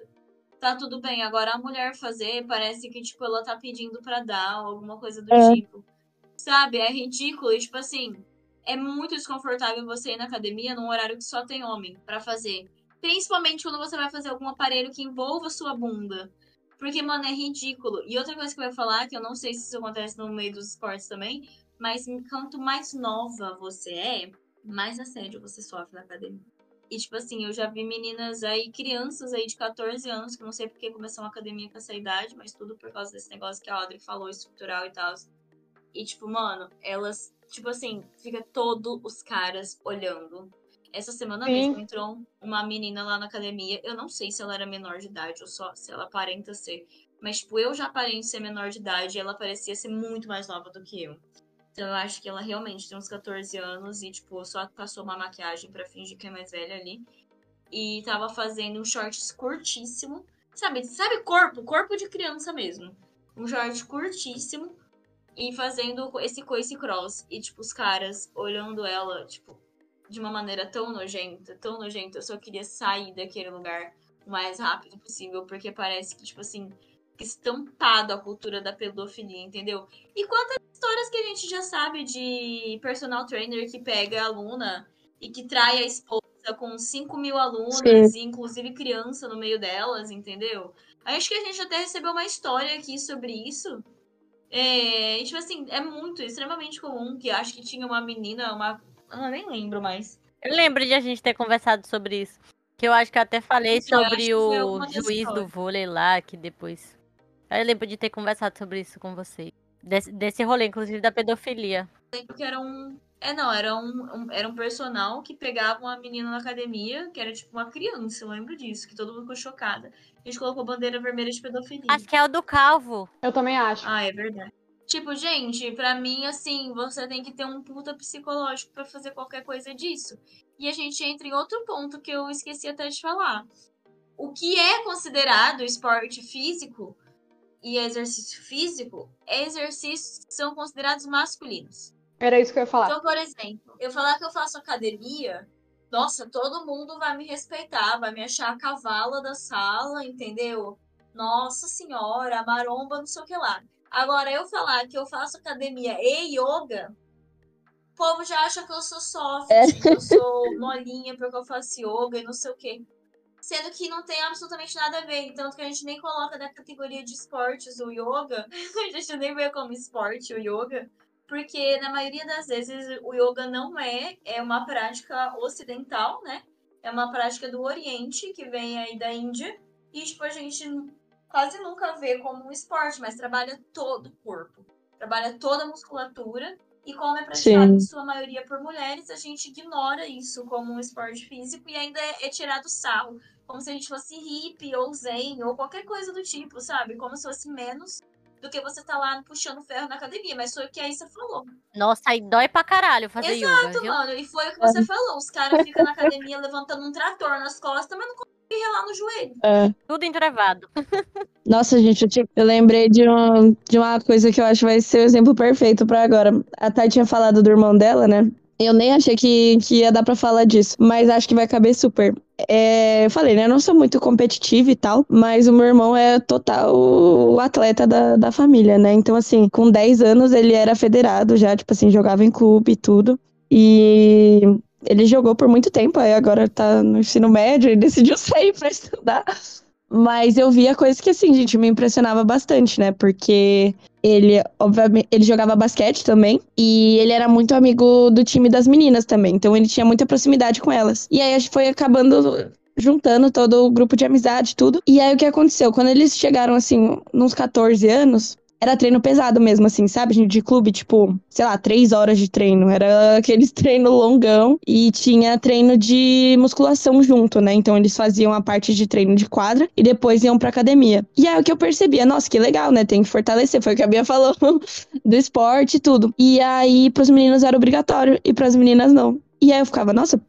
tá tudo bem. Agora a mulher fazer, parece que, tipo, ela tá pedindo pra dar, ou alguma coisa do é. tipo. Sabe? É ridículo. E, tipo assim... É muito desconfortável você ir na academia num horário que só tem homem pra fazer. Principalmente quando você vai fazer algum aparelho que envolva sua bunda. Porque, mano, é ridículo. E outra coisa que eu ia falar, que eu não sei se isso acontece no meio dos esportes também, mas quanto mais nova você é, mais assédio você sofre na academia. E, tipo assim, eu já vi meninas aí, crianças aí de catorze anos, que não sei porque começaram a academia com essa idade, mas tudo por causa desse negócio que a Audrey falou, estrutural e tal. E, tipo, mano, elas... Tipo assim, fica todos os caras olhando. Essa semana Sim. mesmo entrou uma menina lá na academia. Eu não sei se ela era menor de idade ou só se ela aparenta ser. Mas, tipo, eu já aparento ser menor de idade e ela parecia ser muito mais nova do que eu. Então, eu acho que ela realmente tem uns catorze anos e, tipo, só passou uma maquiagem pra fingir que é mais velha ali. E tava fazendo um shorts curtíssimo. Sabe, sabe corpo? Corpo de criança mesmo. Um short curtíssimo. E fazendo esse coice cross. E, tipo, os caras olhando ela, tipo, de uma maneira tão nojenta, tão nojenta. Eu só queria sair daquele lugar o mais rápido possível. Porque parece que, tipo assim, estampado a cultura da pedofilia, entendeu? E quantas histórias que a gente já sabe de personal trainer que pega a aluna e que trai a esposa com cinco mil alunas, Sim. e inclusive criança no meio delas, entendeu? Acho que a gente até recebeu uma história aqui sobre isso. É, tipo assim, é muito, extremamente comum, que acho que tinha uma menina, uma... Ah, nem lembro mais. Eu lembro de a gente ter conversado sobre isso, que eu acho que eu até falei eu sobre o juiz do vôlei lá, que depois... Eu lembro de ter conversado sobre isso com vocês, desse, desse rolê, inclusive da pedofilia. Eu lembro que era um... É, não, era um, um, era um personal que pegava uma menina na academia, que era tipo uma criança, eu lembro disso, que todo mundo ficou chocada. A gente colocou bandeira vermelha de pedofilia. Acho que é o do calvo. Eu também acho. Ah, é verdade. Tipo, gente, pra mim, assim, você tem que ter um puta psicológico pra fazer qualquer coisa disso. E a gente entra em outro ponto que eu esqueci até de falar. O que é considerado esporte físico e exercício físico é exercícios que são considerados masculinos. Era isso que eu ia falar. Então, por exemplo, eu falar que eu faço academia, nossa, todo mundo vai me respeitar, vai me achar a cavala da sala, entendeu? Nossa senhora, a maromba, não sei o que lá. Agora, eu falar que eu faço academia e yoga, o povo já acha que eu sou soft, é. que eu sou molinha porque eu faço yoga e não sei o quê. Sendo que não tem absolutamente nada a ver. Tanto que a gente nem coloca da categoria de esportes o yoga. A gente nem vê como esporte o yoga. Porque na maioria das vezes o yoga não é, é uma prática ocidental, né? É uma prática do Oriente, que vem aí da Índia. E, tipo, a gente quase nunca vê como um esporte, mas trabalha todo o corpo. Trabalha toda a musculatura. E como é praticado em sua maioria por mulheres, a gente ignora isso como um esporte físico e ainda é, é tirado sarro. Como se a gente fosse hippie ou zen ou qualquer coisa do tipo, sabe? Como se fosse menos do que você tá lá puxando ferro na academia. Mas foi o que a Aissa falou. Nossa, aí dói pra caralho fazer isso. Exato, yoga, mano. Viu? E foi o que você é. falou. Os caras ficam na academia levantando um trator nas costas, mas não conseguem relar no joelho. É. Tudo entrevado. Nossa, gente, eu, te... eu lembrei de, um, de uma coisa que eu acho que vai ser o exemplo perfeito pra agora. A Thay tinha falado do irmão dela, né? Eu nem achei que, que ia dar pra falar disso, mas acho que vai caber super. É, eu falei, né? Eu não sou muito competitiva e tal, mas o meu irmão é total o atleta da, da família, né? Então, assim, com dez anos ele era federado já, tipo assim, jogava em clube e tudo. E ele jogou por muito tempo, aí agora tá no ensino médio e decidiu sair pra estudar. Mas eu via coisas que, assim, gente, me impressionava bastante, né? Porque ele, obviamente, ele jogava basquete também. E ele era muito amigo do time das meninas também. Então, ele tinha muita proximidade com elas. E aí, a gente foi acabando juntando todo o grupo de amizade, tudo. E aí, o que aconteceu? Quando eles chegaram, assim, nos catorze anos... Era treino pesado mesmo, assim, sabe, gente? De clube, tipo, sei lá, três horas de treino. Era aqueles treino longão e tinha treino de musculação junto, né? Então, eles faziam a parte de treino de quadra e depois iam pra academia. E aí, o que eu percebia, nossa, que legal, né? Tem que fortalecer, foi o que a Bia falou, do esporte e tudo. E aí, pros meninos era obrigatório e pras meninas não. E aí, eu ficava, nossa...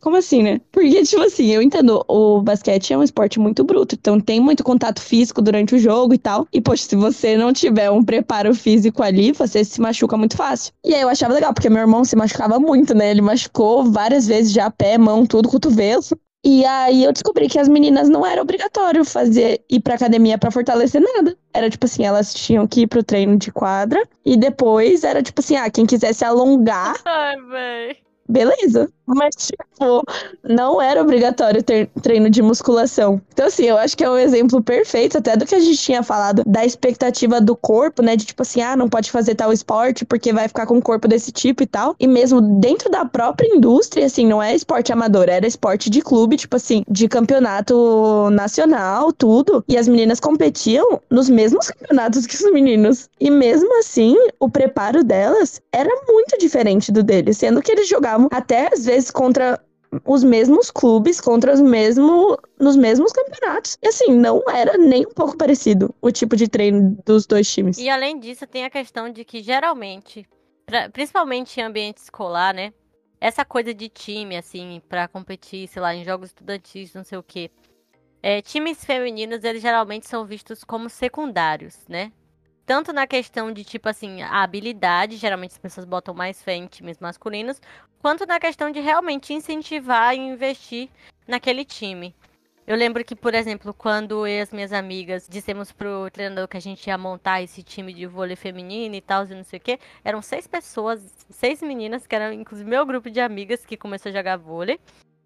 Como assim, né? Porque, tipo assim, eu entendo, o basquete é um esporte muito bruto, então tem muito contato físico durante o jogo e tal. E, poxa, se você não tiver um preparo físico ali, você se machuca muito fácil. E aí eu achava legal, porque meu irmão se machucava muito, né? Ele machucou várias vezes já pé, mão, tudo, cotovelo. E aí eu descobri que as meninas não era obrigatório fazer ir pra academia pra fortalecer nada. Era tipo assim, elas tinham que ir pro treino de quadra e depois era tipo assim, ah, quem quisesse alongar... Ai, véi... Beleza, mas tipo, não era obrigatório ter treino de musculação. Então assim, eu acho que é um exemplo perfeito até do que a gente tinha falado, da expectativa do corpo, né, de tipo assim, ah, não pode fazer tal esporte porque vai ficar com um corpo desse tipo e tal. E mesmo dentro da própria indústria, assim, não é esporte amador, era esporte de clube, tipo assim, de campeonato nacional, tudo. E as meninas competiam nos mesmos campeonatos que os meninos. E mesmo assim, o preparo delas era muito diferente do deles, sendo que eles jogavam até às vezes contra os mesmos clubes, contra os mesmos, nos mesmos campeonatos. E assim, não era nem um pouco parecido o tipo de treino dos dois times. E além disso, tem a questão de que geralmente, pra, principalmente em ambiente escolar, né? Essa coisa de time, assim, pra competir, sei lá, em jogos estudantis, não sei o quê. É, times femininos, eles geralmente são vistos como secundários, né? Tanto na questão de, tipo assim, a habilidade, geralmente as pessoas botam mais fé em times masculinos, quanto na questão de realmente incentivar e investir naquele time. Eu lembro que, por exemplo, quando eu e as minhas amigas dissemos pro treinador que a gente ia montar esse time de vôlei feminino e tal, e não sei o quê, eram seis pessoas, seis meninas, que eram inclusive meu grupo de amigas que começou a jogar vôlei.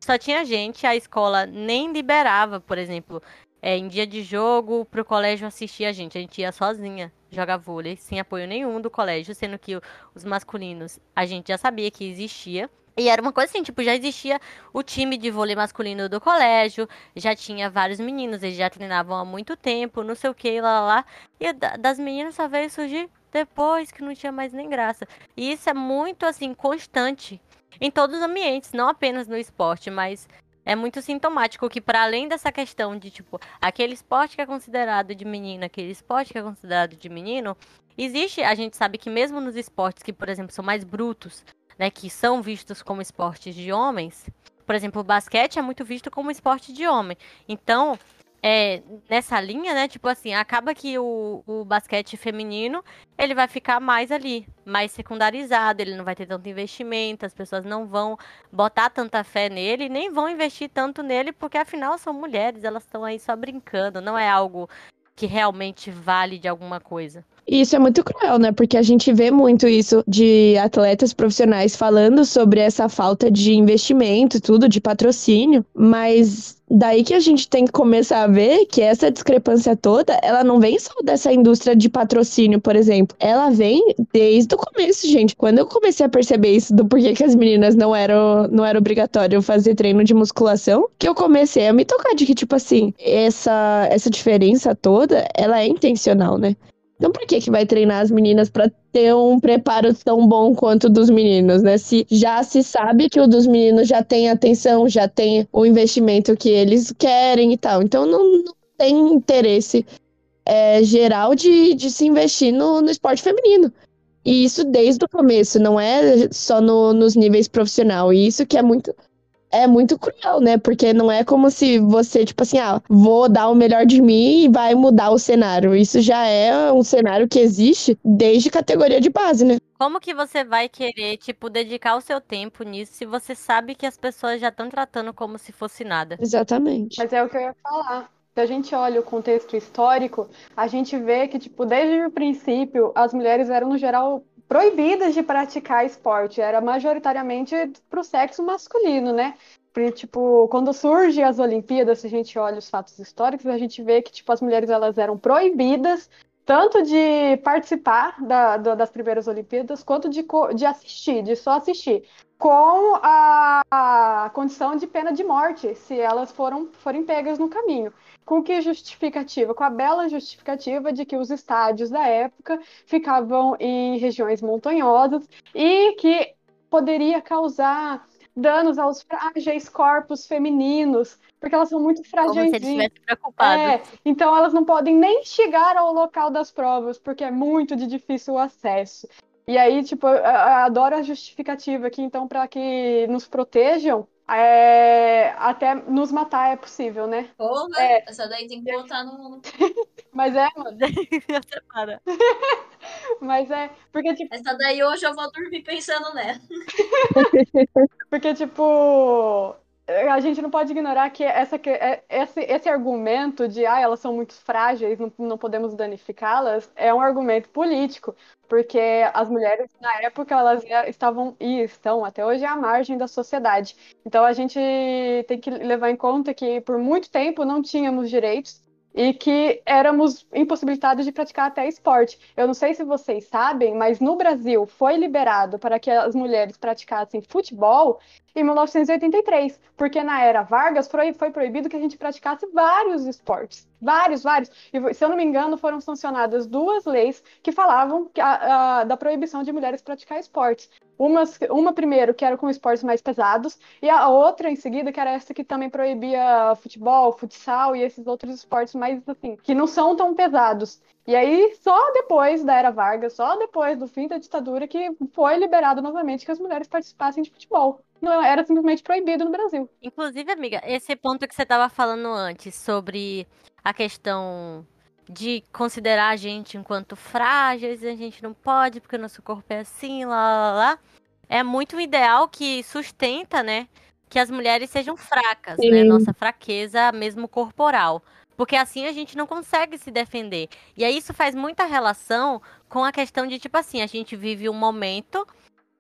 Só tinha gente, a escola nem liberava, por exemplo... É, em dia de jogo, pro colégio assistir a gente. A gente ia sozinha jogar vôlei, sem apoio nenhum do colégio, sendo que os masculinos, a gente já sabia que existia. E era uma coisa assim, tipo, já existia o time de vôlei masculino do colégio, já tinha vários meninos, eles já treinavam há muito tempo, não sei o que, lá, lá, lá. E das meninas só veio surgir depois, que não tinha mais nem graça. E isso é muito, assim, constante em todos os ambientes, não apenas no esporte, mas... É muito sintomático que, para além dessa questão de, tipo, aquele esporte que é considerado de menina, aquele esporte que é considerado de menino, existe, a gente sabe que mesmo nos esportes que, por exemplo, são mais brutos, né, que são vistos como esportes de homens, por exemplo, o basquete é muito visto como esporte de homem. Então, é, nessa linha, né, tipo assim, acaba que o, o basquete feminino, ele vai ficar mais ali, mais secundarizado, ele não vai ter tanto investimento, as pessoas não vão botar tanta fé nele, nem vão investir tanto nele, porque afinal são mulheres, elas estão aí só brincando, não é algo que realmente vale de alguma coisa. E isso é muito cruel, né? Porque a gente vê muito isso de atletas profissionais falando sobre essa falta de investimento e tudo, de patrocínio, mas daí que a gente tem que começar a ver que essa discrepância toda, ela não vem só dessa indústria de patrocínio, por exemplo. Ela vem desde o começo, gente. Quando eu comecei a perceber isso do porquê que as meninas não eram, não era obrigatório fazer treino de musculação, que eu comecei a me tocar de que, tipo assim, essa, essa diferença toda, ela é intencional, né? Então por que que vai treinar as meninas pra ter um preparo tão bom quanto o dos meninos, né? Se já se sabe que o dos meninos já tem atenção, já tem o investimento que eles querem e tal. Então não, não tem interesse é, geral de, de se investir no, no esporte feminino. E isso desde o começo, não é só no, nos níveis profissional. E isso que é muito... É muito cruel, né? Porque não é como se você, tipo assim, ah, vou dar o melhor de mim e vai mudar o cenário. Isso já é um cenário que existe desde categoria de base, né? Como que você vai querer, tipo, dedicar o seu tempo nisso se você sabe que as pessoas já estão tratando como se fosse nada? Exatamente. Mas é o que eu ia falar. Se a gente olha o contexto histórico, a gente vê que, tipo, desde o princípio, as mulheres eram, no geral, proibidas de praticar esporte, era majoritariamente para o sexo masculino, né? Porque, tipo, quando surgem as Olimpíadas, se a gente olha os fatos históricos, a gente vê que, tipo, as mulheres elas eram proibidas tanto de participar da, da, das primeiras Olimpíadas, quanto de, de assistir, de só assistir, com a, a condição de pena de morte, se elas foram, forem pegas no caminho. Com que justificativa? Com a bela justificativa de que os estádios da época ficavam em regiões montanhosas e que poderia causar danos aos frágeis corpos femininos, porque elas são muito frágeis. Como se eles estivessem preocupados. É, então elas não podem nem chegar ao local das provas, porque é muito de difícil acesso. E aí, tipo, eu adoro a justificativa aqui, então, para que nos protejam, é, até nos matar é possível, né? Porra, é. Essa daí tem que voltar no mundo. Mas é, mano. Para. Mas é, porque tipo... Essa daí hoje eu vou dormir pensando nela. Porque, tipo... A gente não pode ignorar que essa, esse, esse argumento de ah, elas são muito frágeis, não, não podemos danificá-las, é um argumento político, porque as mulheres, na época, elas estavam e estão até hoje à margem da sociedade. Então a gente tem que levar em conta que por muito tempo não tínhamos direitos e que éramos impossibilitados de praticar até esporte. Eu não sei se vocês sabem, mas no Brasil foi liberado para que as mulheres praticassem futebol em mil novecentos e oitenta e três, porque na era Vargas foi, foi proibido que a gente praticasse vários esportes, vários, vários. E, se eu não me engano, foram sancionadas duas leis que falavam que a, a, da proibição de mulheres praticar esportes. Uma, uma primeiro, que era com esportes mais pesados, e a outra, em seguida, que era essa que também proibia futebol, futsal e esses outros esportes mais, assim, que não são tão pesados. E aí, só depois da era Vargas, só depois do fim da ditadura, que foi liberado novamente que as mulheres participassem de futebol. Não, era simplesmente proibido no Brasil. Inclusive, amiga, esse ponto que você estava falando antes, sobre a questão de considerar a gente enquanto frágeis, a gente não pode porque o nosso corpo é assim, lá, lá, lá, é muito um ideal que sustenta, né, que as mulheres sejam fracas, sim, né, nossa fraqueza mesmo corporal. Porque assim a gente não consegue se defender. E aí isso faz muita relação com a questão de, tipo assim, a gente vive um momento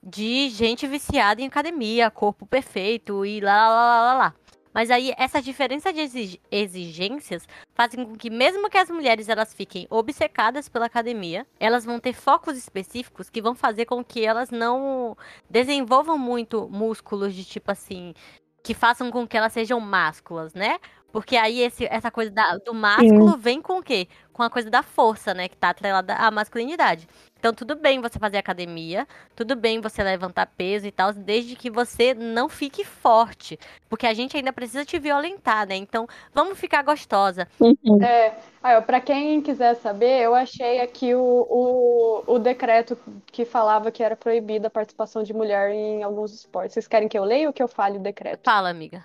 de gente viciada em academia, corpo perfeito e lá, lá, lá, lá. Mas aí essas diferenças de exigências fazem com que, mesmo que as mulheres elas fiquem obcecadas pela academia, elas vão ter focos específicos que vão fazer com que elas não desenvolvam muito músculos de tipo assim, que façam com que elas sejam másculas, né? Porque aí esse, essa coisa da, do másculo, sim, vem com o quê? Com a coisa da força, né? Que tá atrelada à masculinidade. Então, tudo bem você fazer academia, tudo bem você levantar peso e tal, desde que você não fique forte. Porque a gente ainda precisa te violentar, né? Então, vamos ficar gostosa. É, aí, ó, pra quem quiser saber, eu achei aqui o, o, o decreto que falava que era proibida a participação de mulher em alguns esportes. Vocês querem que eu leia ou que eu fale o decreto? Fala, amiga.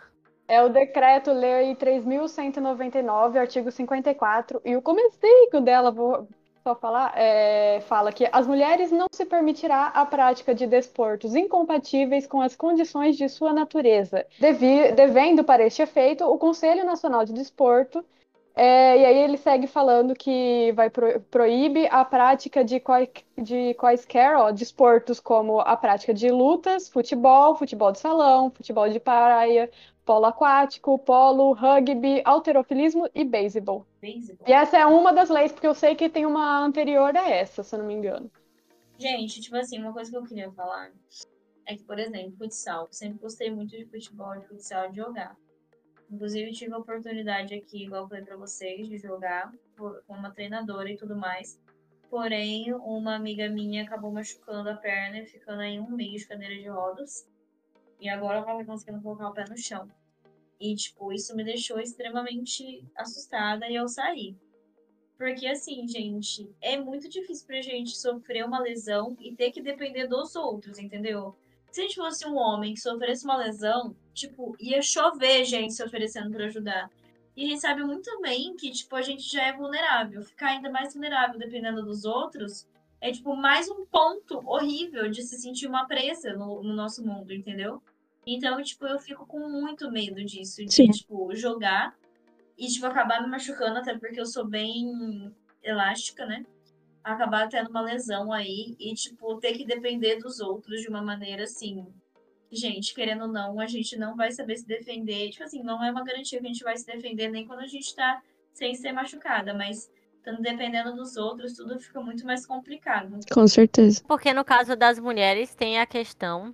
É o Decreto-Lei três mil cento e noventa e nove, artigo cinquenta e quatro, e o comecinho dela, vou só falar, é, fala que as mulheres não se permitirá a prática de desportos incompatíveis com as condições de sua natureza, devi, devendo para este efeito o Conselho Nacional de Desporto É, e aí ele segue falando que vai pro, proíbe a prática de, coi, de quaisquer ó, desportos como a prática de lutas, futebol, futebol de salão, futebol de praia, polo aquático, polo, rugby, halterofilismo e beisebol. E essa é uma das leis, porque eu sei que tem uma anterior a essa, se eu não me engano. Gente, tipo assim, uma coisa que eu queria falar é que, por exemplo, futsal. Eu sempre gostei muito de futebol, de futsal, de jogar. Inclusive, tive a oportunidade aqui, igual eu falei pra vocês, de jogar por, com uma treinadora e tudo mais. Porém, uma amiga minha acabou machucando a perna e ficando aí um mês de cadeira de rodas. E agora ela vai conseguindo colocar o pé no chão. E, tipo, isso me deixou extremamente assustada e eu saí. Porque, assim, gente, é muito difícil pra gente sofrer uma lesão e ter que depender dos outros, entendeu? Se a gente fosse um homem que sofresse uma lesão, tipo, ia chover gente se oferecendo pra ajudar. E a gente sabe muito bem que, tipo, a gente já é vulnerável. Ficar ainda mais vulnerável dependendo dos outros é, tipo, mais um ponto horrível de se sentir uma presa no, no nosso mundo, entendeu? Então, tipo, eu fico com muito medo disso, de, Sim. tipo, jogar e, tipo, acabar me machucando, até porque eu sou bem elástica, né? Acabar tendo uma lesão aí e, tipo, ter que depender dos outros de uma maneira, assim... Gente, querendo ou não, a gente não vai saber se defender. Tipo assim, não é uma garantia que a gente vai se defender nem quando a gente tá sem ser machucada. Mas, estando dependendo dos outros, tudo fica muito mais complicado. Com certeza. Porque no caso das mulheres, tem a questão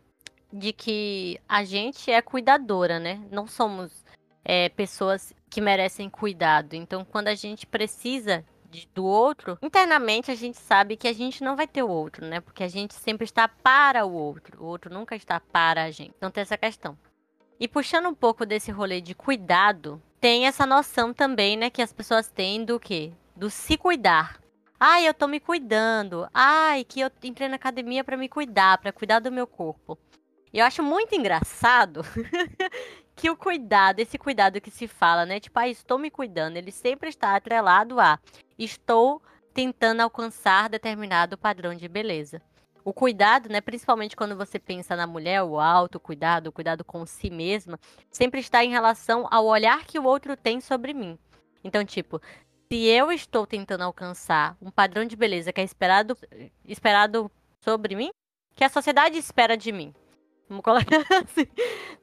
de que a gente é cuidadora, né? Não somos é, pessoas que merecem cuidado. Então, quando a gente precisa... do outro, internamente a gente sabe que a gente não vai ter o outro, né? Porque a gente sempre está para o outro. O outro nunca está para a gente. Então tem essa questão. E puxando um pouco desse rolê de cuidado, tem essa noção também, né? Que as pessoas têm do quê? Do se cuidar. Ai, eu tô me cuidando. Ai, que eu entrei na academia para me cuidar, para cuidar do meu corpo. E eu acho muito engraçado que o cuidado, esse cuidado que se fala, né? Tipo, ah, estou me cuidando. Ele sempre está atrelado a... estou tentando alcançar determinado padrão de beleza. O cuidado, né, principalmente quando você pensa na mulher, o autocuidado, o cuidado com si mesma, sempre está em relação ao olhar que o outro tem sobre mim. Então, tipo, se eu estou tentando alcançar um padrão de beleza que é esperado, esperado sobre mim, que a sociedade espera de mim. Vamos colocar assim.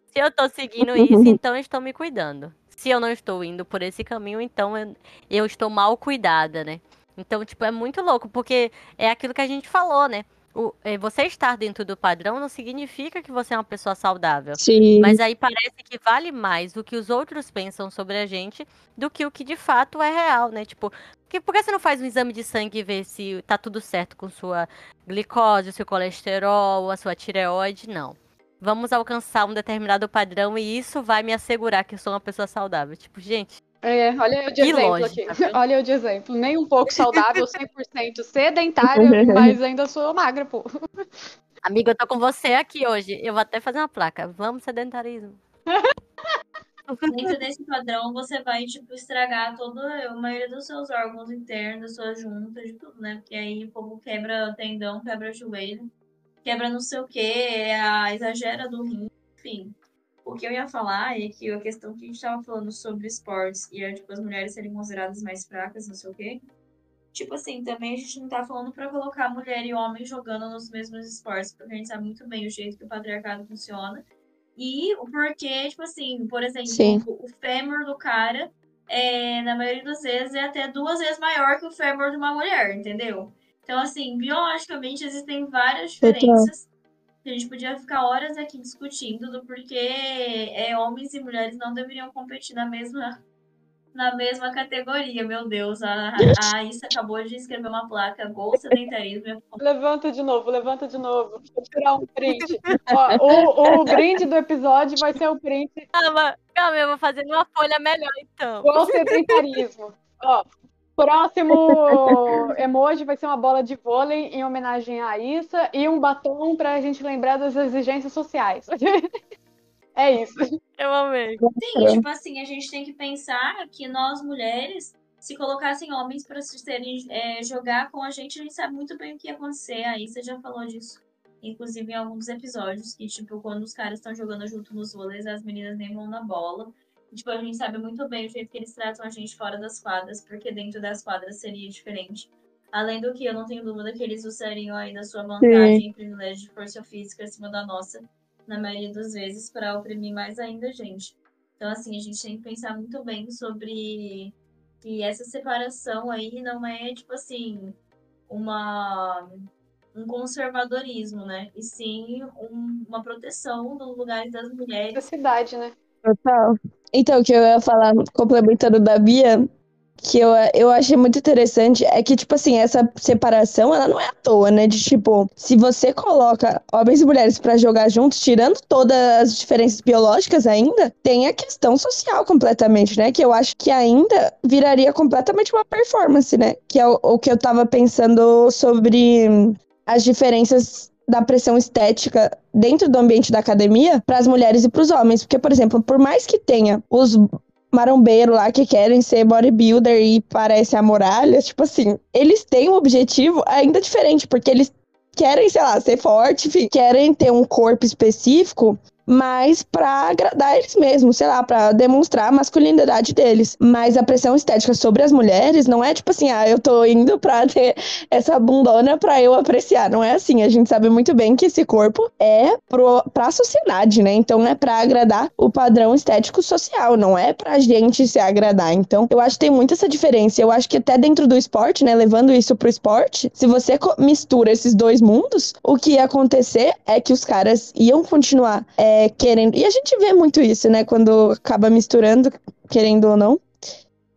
Se eu estou seguindo isso, então eu estou me cuidando. Se eu não estou indo por esse caminho, então eu, eu estou mal cuidada, né? Então, tipo, é muito louco, porque é aquilo que a gente falou, né? O, você estar dentro do padrão não significa que você é uma pessoa saudável. Sim. Mas aí parece que vale mais o que os outros pensam sobre a gente do que o que de fato é real, né? Tipo, que, por que você não faz um exame de sangue e vê se tá tudo certo com sua glicose, o seu colesterol, a sua tireoide? Não. Vamos alcançar um determinado padrão e isso vai me assegurar que eu sou uma pessoa saudável. Tipo, gente... É, olha eu de exemplo lógica, aqui. Tá olha eu de exemplo. Nem um pouco saudável, cem por cento sedentária, mas ainda sou magra, pô. Amiga, eu tô com você aqui hoje. Eu vou até fazer uma placa. Vamos sedentarismo. Dentro desse padrão, você vai, tipo, estragar toda a maioria dos seus órgãos internos, suas juntas, de tudo, né? Porque aí o povo quebra tendão, quebra joelho. Quebra não sei o que, a exagera do rim, enfim. O que eu ia falar é que a questão que a gente tava falando sobre esportes e é, tipo, as mulheres serem consideradas mais fracas, não sei o que. Tipo assim, também a gente não tá falando pra colocar mulher e homem jogando nos mesmos esportes, porque a gente sabe muito bem o jeito que o patriarcado funciona. E o porquê, tipo assim, por exemplo, Sim. o fêmur do cara, é, na maioria das vezes, é até duas vezes maior que o fêmur de uma mulher, entendeu? Então, assim, biologicamente existem várias diferenças que a gente podia ficar horas aqui discutindo do porquê é, homens e mulheres não deveriam competir na mesma, na mesma categoria. Meu Deus, a Aissa acabou de escrever uma placa, gol sedentarismo. Levanta de novo, levanta de novo. Vou tirar um print. Ó, o, o brinde do episódio vai ser o print. Calma, calma, eu vou fazer uma folha melhor, então. Gol sedentarismo. Ó. O próximo emoji vai ser uma bola de vôlei em homenagem à Aissa e um batom pra gente lembrar das exigências sociais. É isso. Eu amei. Sim, tipo assim, a gente tem que pensar que nós mulheres, se colocassem homens pra se terem, é, jogar com a gente, a gente sabe muito bem o que ia acontecer. A Aissa já falou disso, inclusive em alguns episódios, que tipo, quando os caras estão jogando junto nos vôleis, as meninas nem vão na bola. Tipo, a gente sabe muito bem o jeito que eles tratam a gente fora das quadras, porque dentro das quadras seria diferente. Além do que, eu não tenho dúvida que eles usariam aí da sua vantagem e privilégio de força física acima da nossa, na maioria das vezes, para oprimir mais ainda a gente. Então, assim, a gente tem que pensar muito bem sobre que essa separação aí não é, tipo assim, uma... um conservadorismo, né? E sim um, uma proteção dos lugares das mulheres. Da cidade, né? Total. Então, o que eu ia falar, complementando da Bia, que eu, eu achei muito interessante, é que, tipo assim, essa separação, ela não é à toa, né? De, tipo, se você coloca homens e mulheres pra jogar juntos, tirando todas as diferenças biológicas ainda, tem a questão social completamente, né? Que eu acho que ainda viraria completamente uma performance, né? Que é o, o que eu tava pensando sobre as diferenças da pressão estética dentro do ambiente da academia para as mulheres e para os homens. Porque, por exemplo, por mais que tenha os marombeiros lá que querem ser bodybuilder e parece a muralha, tipo assim, eles têm um objetivo ainda diferente, porque eles querem, sei lá, ser forte, querem ter um corpo específico, mas pra agradar eles mesmos, sei lá, pra demonstrar a masculinidade deles. Mas a pressão estética sobre as mulheres não é tipo assim, ah, eu tô indo pra ter essa bundona pra eu apreciar. Não é assim, a gente sabe muito bem que esse corpo é pro, pra sociedade, né? Então é pra agradar o padrão estético social, não é pra gente se agradar. Então eu acho que tem muito essa diferença. Eu acho que até dentro do esporte, né, levando isso pro esporte, se você mistura esses dois mundos, o que ia acontecer é que os caras iam continuar... É, querendo, e a gente vê muito isso, né? Quando acaba misturando, querendo ou não,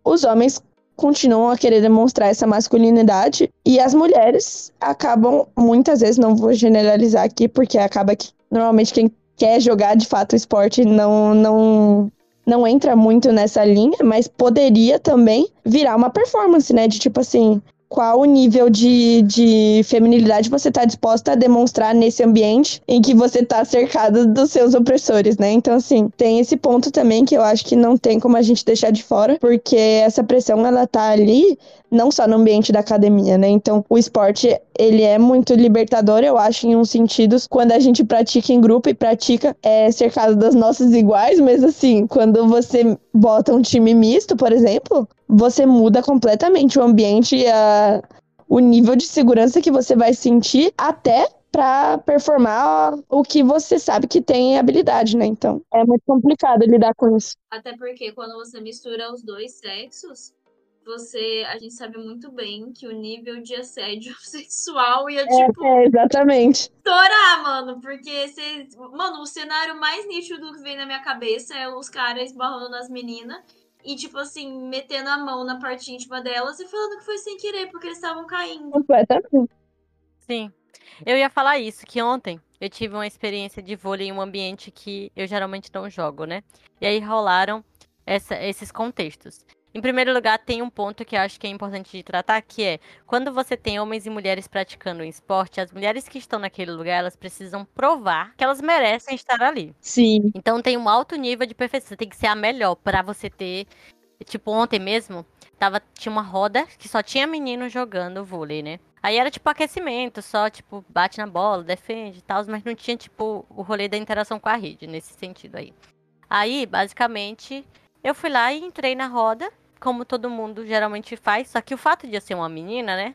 os homens continuam a querer demonstrar essa masculinidade e as mulheres acabam, muitas vezes, não vou generalizar aqui, porque acaba que normalmente quem quer jogar de fato o esporte não, não, não entra muito nessa linha, mas poderia também virar uma performance, né? De tipo assim, qual o nível de, de feminilidade você está disposta a demonstrar nesse ambiente em que você está cercada dos seus opressores, né? Então, assim, tem esse ponto também que eu acho que não tem como a gente deixar de fora, porque essa pressão, ela tá ali, não só no ambiente da academia, né? Então, o esporte, ele é muito libertador, eu acho, em uns sentidos, quando a gente pratica em grupo e pratica é, cercado das nossas iguais, mas, assim, quando você bota um time misto, por exemplo, você muda completamente o ambiente e a, o nível de segurança que você vai sentir até para performar o que você sabe que tem habilidade, né? Então, é muito complicado lidar com isso. Até porque quando você mistura os dois sexos, você, a gente sabe muito bem que o nível de assédio sexual ia, é, tipo... É, exatamente. Estourar, mano, porque você... Mano, o cenário mais nítido que vem na minha cabeça é os caras esbarrando nas meninas. E, tipo assim, metendo a mão na parte íntima delas e falando que foi sem querer, porque eles estavam caindo. Completamente. Sim. Eu ia falar isso, que ontem eu tive uma experiência de vôlei em um ambiente que eu geralmente não jogo, né? E aí rolaram essa, esses contextos. Em primeiro lugar, tem um ponto que eu acho que é importante de tratar, que é, quando você tem homens e mulheres praticando um esporte, as mulheres que estão naquele lugar, elas precisam provar que elas merecem estar ali. Sim. Então, tem um alto nível de perfeição, você tem que ser a melhor pra você ter... Tipo, ontem mesmo, tava, tinha uma roda que só tinha menino jogando vôlei, né? Aí era, tipo, aquecimento, só, tipo, bate na bola, defende e tal, mas não tinha, tipo, o rolê da interação com a rede, nesse sentido aí. Aí, basicamente, eu fui lá e entrei na roda, como todo mundo geralmente faz, só que o fato de eu ser uma menina, né,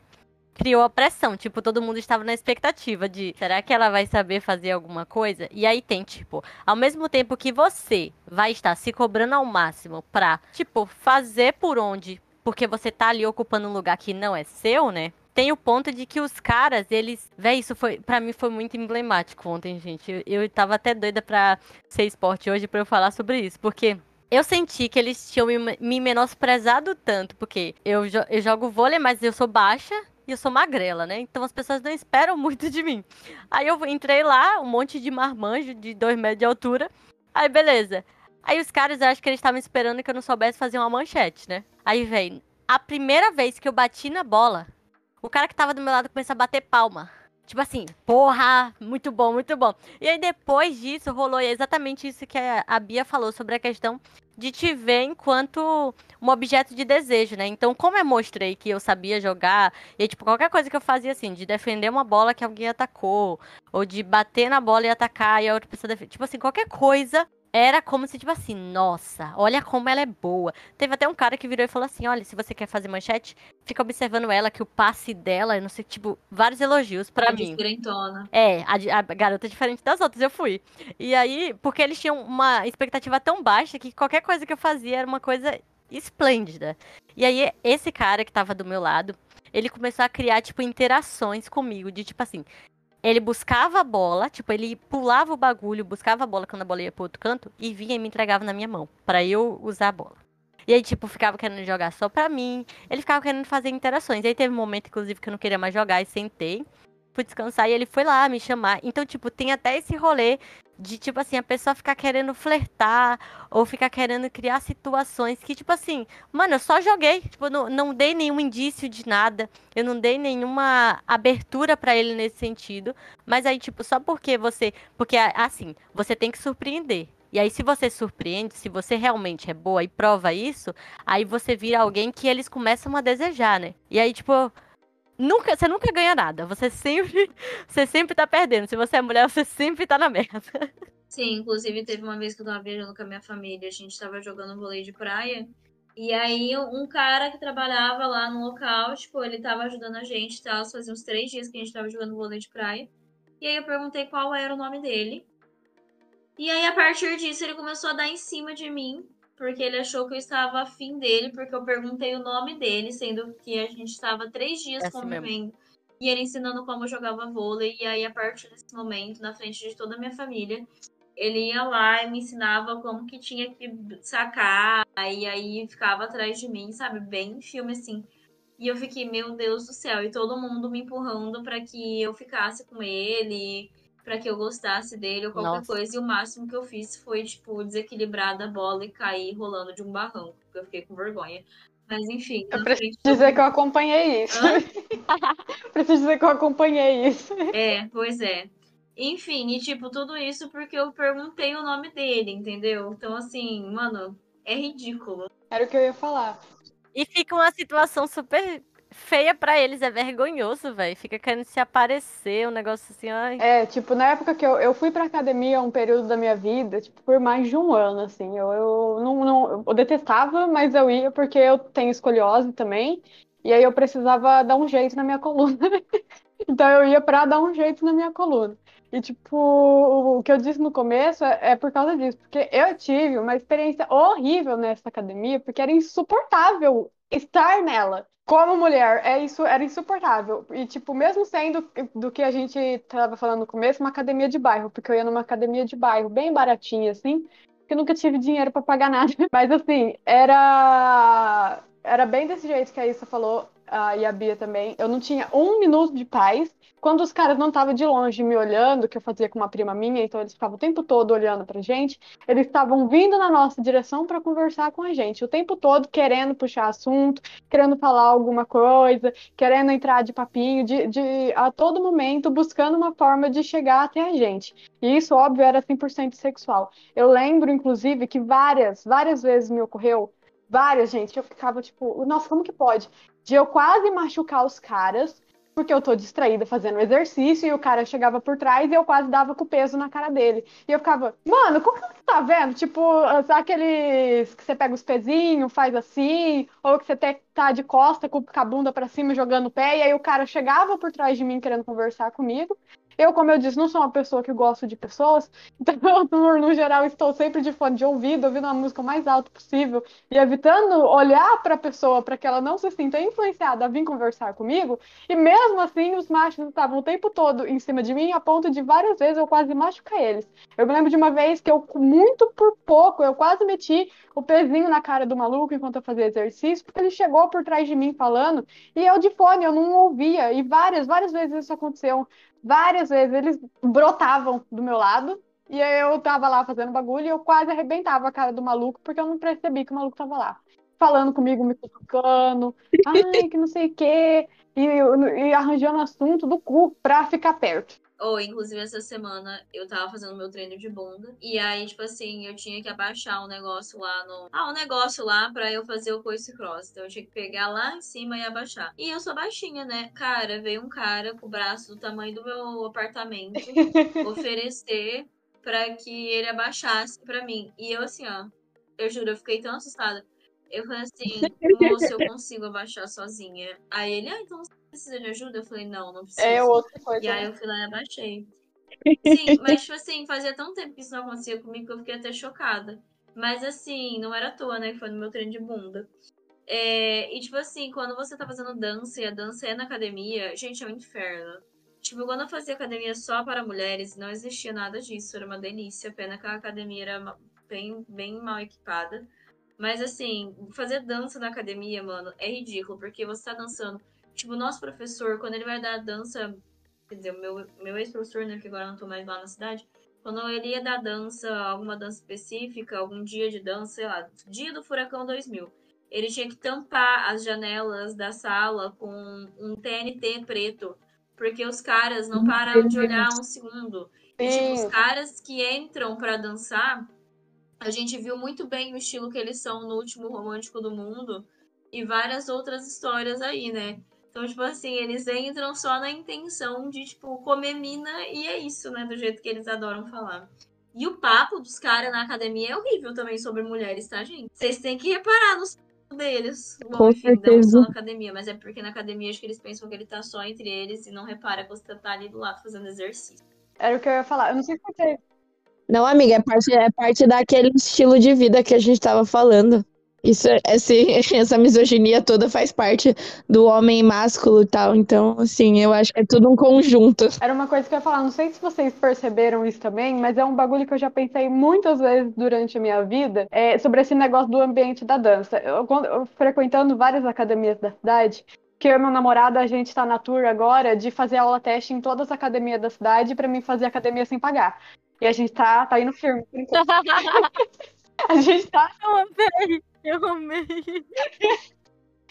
criou a pressão, tipo, todo mundo estava na expectativa de, será que ela vai saber fazer alguma coisa? E aí tem, tipo, ao mesmo tempo que você vai estar se cobrando ao máximo pra, tipo, fazer por onde, porque você tá ali ocupando um lugar que não é seu, né, tem o ponto de que os caras, eles... Véi, isso foi... Pra mim foi muito emblemático ontem, gente, eu, eu tava até doida pra ser esporte hoje pra eu falar sobre isso, porque... Eu senti que eles tinham me, me menosprezado tanto, porque eu, jo- eu jogo vôlei, mas eu sou baixa e eu sou magrela, né? Então as pessoas não esperam muito de mim. Aí eu entrei lá, um monte de marmanjo de dois metros de altura, aí beleza. Aí os caras, eu acho que eles estavam esperando que eu não soubesse fazer uma manchete, né? Aí, véi, a primeira vez que eu bati na bola, o cara que tava do meu lado começou a bater palma. Tipo assim, porra, muito bom, muito bom. E aí depois disso rolou exatamente isso que a Bia falou sobre a questão de te ver enquanto um objeto de desejo, né? Então, como eu mostrei que eu sabia jogar, e tipo, qualquer coisa que eu fazia assim, de defender uma bola que alguém atacou, ou de bater na bola e atacar e a outra pessoa defender, tipo assim, qualquer coisa era como se, tipo assim, nossa, olha como ela é boa. Teve até um cara que virou e falou assim, olha, se você quer fazer manchete, fica observando ela, que o passe dela, eu não sei, tipo, vários elogios pra mim. Diferentona. É, a, a garota diferente das outras, eu fui. E aí, porque eles tinham uma expectativa tão baixa que qualquer coisa que eu fazia era uma coisa esplêndida. E aí, esse cara que tava do meu lado, ele começou a criar, tipo, interações comigo, de tipo assim... Ele buscava a bola, tipo, ele pulava o bagulho, buscava a bola quando a bola ia pro outro canto e vinha e me entregava na minha mão, pra eu usar a bola. E aí, tipo, ficava querendo jogar só pra mim, ele ficava querendo fazer interações. E aí teve um momento, inclusive, que eu não queria mais jogar e sentei, fui descansar e ele foi lá me chamar. Então, tipo, tem até esse rolê de, tipo assim, a pessoa ficar querendo flertar ou ficar querendo criar situações que, tipo assim, mano, eu só joguei, tipo, não, não dei nenhum indício de nada, eu não dei nenhuma abertura pra ele nesse sentido, mas aí, tipo, só porque você, porque, assim, você tem que surpreender, e aí se você surpreende, se você realmente é boa e prova isso, aí você vira alguém que eles começam a desejar, né, e aí, tipo... Nunca, você nunca ganha nada, você sempre, você sempre tá perdendo. Se você é mulher, você sempre tá na merda. Sim, inclusive teve uma vez que eu tava viajando com a minha família, a gente tava jogando vôlei de praia, e aí um cara que trabalhava lá no local, tipo, ele tava ajudando a gente e tal, fazia uns três dias que a gente tava jogando vôlei de praia, e aí eu perguntei qual era o nome dele, e aí a partir disso ele começou a dar em cima de mim, porque ele achou que eu estava afim dele, porque eu perguntei o nome dele, sendo que a gente estava três dias é convivendo, e ele ensinando como eu jogava vôlei, e aí a partir desse momento, na frente de toda a minha família, ele ia lá e me ensinava como que tinha que sacar, e aí ficava atrás de mim, sabe, bem filme assim, e eu fiquei, meu Deus do céu, e todo mundo me empurrando para que eu ficasse com ele... Pra que eu gostasse dele ou qualquer Nossa. coisa. E o máximo que eu fiz foi, tipo, desequilibrar da bola e cair rolando de um barranco. Porque eu fiquei com vergonha. Mas, enfim... Eu preciso fiquei... dizer que eu acompanhei isso. Preciso dizer que eu acompanhei isso. É, pois é. Enfim, e, tipo, tudo isso porque eu perguntei o nome dele, entendeu? Então, assim, mano, é ridículo. Era o que eu ia falar. E fica uma situação super... feia pra eles, é vergonhoso, velho. Fica querendo se aparecer, um negócio assim, ai. É, tipo, na época que eu, eu fui pra academia, um período da minha vida, tipo, por mais de um ano, assim. Eu, eu, não, não, eu detestava, mas eu ia porque eu tenho escoliose também. E aí eu precisava dar um jeito na minha coluna. Então eu ia pra dar um jeito na minha coluna. E, tipo, o que eu disse no começo é, é por causa disso. Porque eu tive uma experiência horrível nessa academia, porque era insuportável estar nela. Como mulher, é isso, era insuportável. E, tipo, mesmo sendo do que a gente estava falando no começo, uma academia de bairro, porque eu ia numa academia de bairro bem baratinha, assim, que eu nunca tive dinheiro para pagar nada. Mas, assim, era, era bem desse jeito que a Aissa falou, uh, e a Bia também. Eu não tinha um minuto de paz. Quando os caras não estavam de longe me olhando, que eu fazia com uma prima minha, então eles ficavam o tempo todo olhando pra gente, eles estavam vindo na nossa direção pra conversar com a gente, o tempo todo querendo puxar assunto, querendo falar alguma coisa, querendo entrar de papinho, de, de, a todo momento buscando uma forma de chegar até a gente. E isso, óbvio, era cem por cento sexual. Eu lembro, inclusive, que várias, várias vezes me ocorreu, várias, gente, eu ficava tipo, nossa, como que pode? De eu quase machucar os caras, porque eu tô distraída fazendo exercício e o cara chegava por trás e eu quase dava com o peso na cara dele. E eu ficava, mano, como que você tá vendo? Tipo, sabe aqueles que você pega os pezinhos, faz assim, ou que você tá de costa com a bunda pra cima jogando o pé, e aí o cara chegava por trás de mim querendo conversar comigo. Eu, como eu disse, não sou uma pessoa que gosto de pessoas, então eu, no geral, estou sempre de fone de ouvido, ouvindo a música o mais alto possível e evitando olhar para a pessoa para que ela não se sinta influenciada a vir conversar comigo. E mesmo assim, os machos estavam o tempo todo em cima de mim, a ponto de várias vezes eu quase machucar eles. Eu me lembro de uma vez que eu, muito por pouco, eu quase meti o pezinho na cara do maluco enquanto eu fazia exercício, porque ele chegou por trás de mim falando e eu de fone, eu não ouvia. E várias, várias vezes isso aconteceu. Várias vezes eles brotavam do meu lado e eu tava lá fazendo bagulho e eu quase arrebentava a cara do maluco porque eu não percebi que o maluco tava lá. Falando comigo, me cutucando, ai, que não sei o quê, e, e arranjando assunto do cu pra ficar perto. Ou, oh, inclusive, essa semana eu tava fazendo meu treino de bunda. E aí, tipo assim, eu tinha que abaixar um negócio lá no... Ah, um negócio lá pra eu fazer o coice cross. Então eu tinha que pegar lá em cima e abaixar. E eu sou baixinha, né? Cara, veio um cara com o braço do tamanho do meu apartamento oferecer pra que ele abaixasse pra mim. E eu assim, ó, eu juro, eu fiquei tão assustada. Eu falei assim, moço, eu consigo abaixar sozinha. Aí ele, ah, então você precisa de ajuda? Eu falei, não, não preciso. É outra coisa. E aí eu fui lá e abaixei. Sim, mas tipo assim, fazia tanto tempo que isso não acontecia comigo que eu fiquei até chocada. Mas assim, não era à toa, né? Foi no meu treino de bunda. É, e tipo assim, quando você tá fazendo dança e a dança é na academia, gente, é um inferno. Tipo, quando eu fazia academia só para mulheres, não existia nada disso, era uma delícia. Pena que a academia era bem, bem mal equipada. Mas assim, fazer dança na academia, mano, é ridículo, porque você tá dançando. Tipo, o nosso professor, quando ele vai dar dança, quer dizer, o meu, meu ex-professor, né, que agora eu não tô mais lá na cidade, quando ele ia dar dança, alguma dança específica, algum dia de dança, sei lá, dia do Furacão dois mil, ele tinha que tampar as janelas da sala com um T N T preto, porque os caras não pararam de olhar um segundo. E, tipo, os caras que entram pra dançar, a gente viu muito bem o estilo que eles são no Último Romântico do Mundo e várias outras histórias aí, né? Então, tipo assim, eles entram só na intenção de, tipo, comer mina e é isso, né? Do jeito que eles adoram falar. E o papo dos caras na academia é horrível também sobre mulheres, tá, gente? Vocês têm que reparar nos deles. Bom, com enfim, certeza. Não só na academia, mas é porque na academia acho que eles pensam que ele tá só entre eles e não repara que você tá ali do lado fazendo exercício. Era o que eu ia falar. Eu não sei se você... Não, amiga, é parte, é parte daquele estilo de vida que a gente tava falando. Isso, esse, essa misoginia toda faz parte do homem másculo e tal. Então, assim, eu acho que é tudo um conjunto. Era uma coisa que eu ia falar, não sei se vocês perceberam isso também, mas é um bagulho que eu já pensei muitas vezes durante a minha vida, é, sobre esse negócio do ambiente da dança. Eu, eu frequentando várias academias da cidade... que eu e meu namorado, a gente tá na tour agora de fazer aula teste em todas as academias da cidade pra mim fazer academia sem pagar. E a gente tá, tá indo firme. A gente tá... Eu amei, eu amei.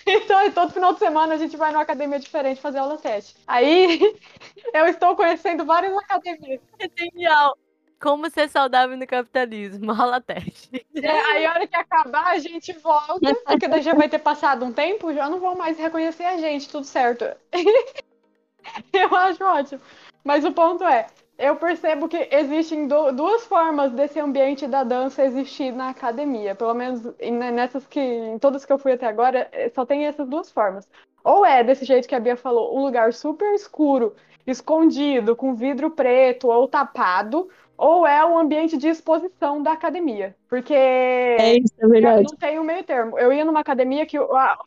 Então, todo final de semana a gente vai numa academia diferente fazer aula teste. Aí, eu estou conhecendo várias academias. É genial. Como ser saudável no capitalismo, aula teste. É, aí a hora que acabar, a gente volta, porque daí já vai ter passado um tempo, já não vão mais reconhecer a gente, tudo certo. Eu acho ótimo. Mas o ponto é, eu percebo que existem duas formas desse ambiente da dança existir na academia. Pelo menos nessas que, em todas que eu fui até agora, só tem essas duas formas. Ou é desse jeito que a Bia falou, um lugar super escuro, escondido, com vidro preto ou tapado, ou é o ambiente de exposição da academia. Porque é isso, é verdade. Não tem um meio termo. Eu ia numa academia que... Ah,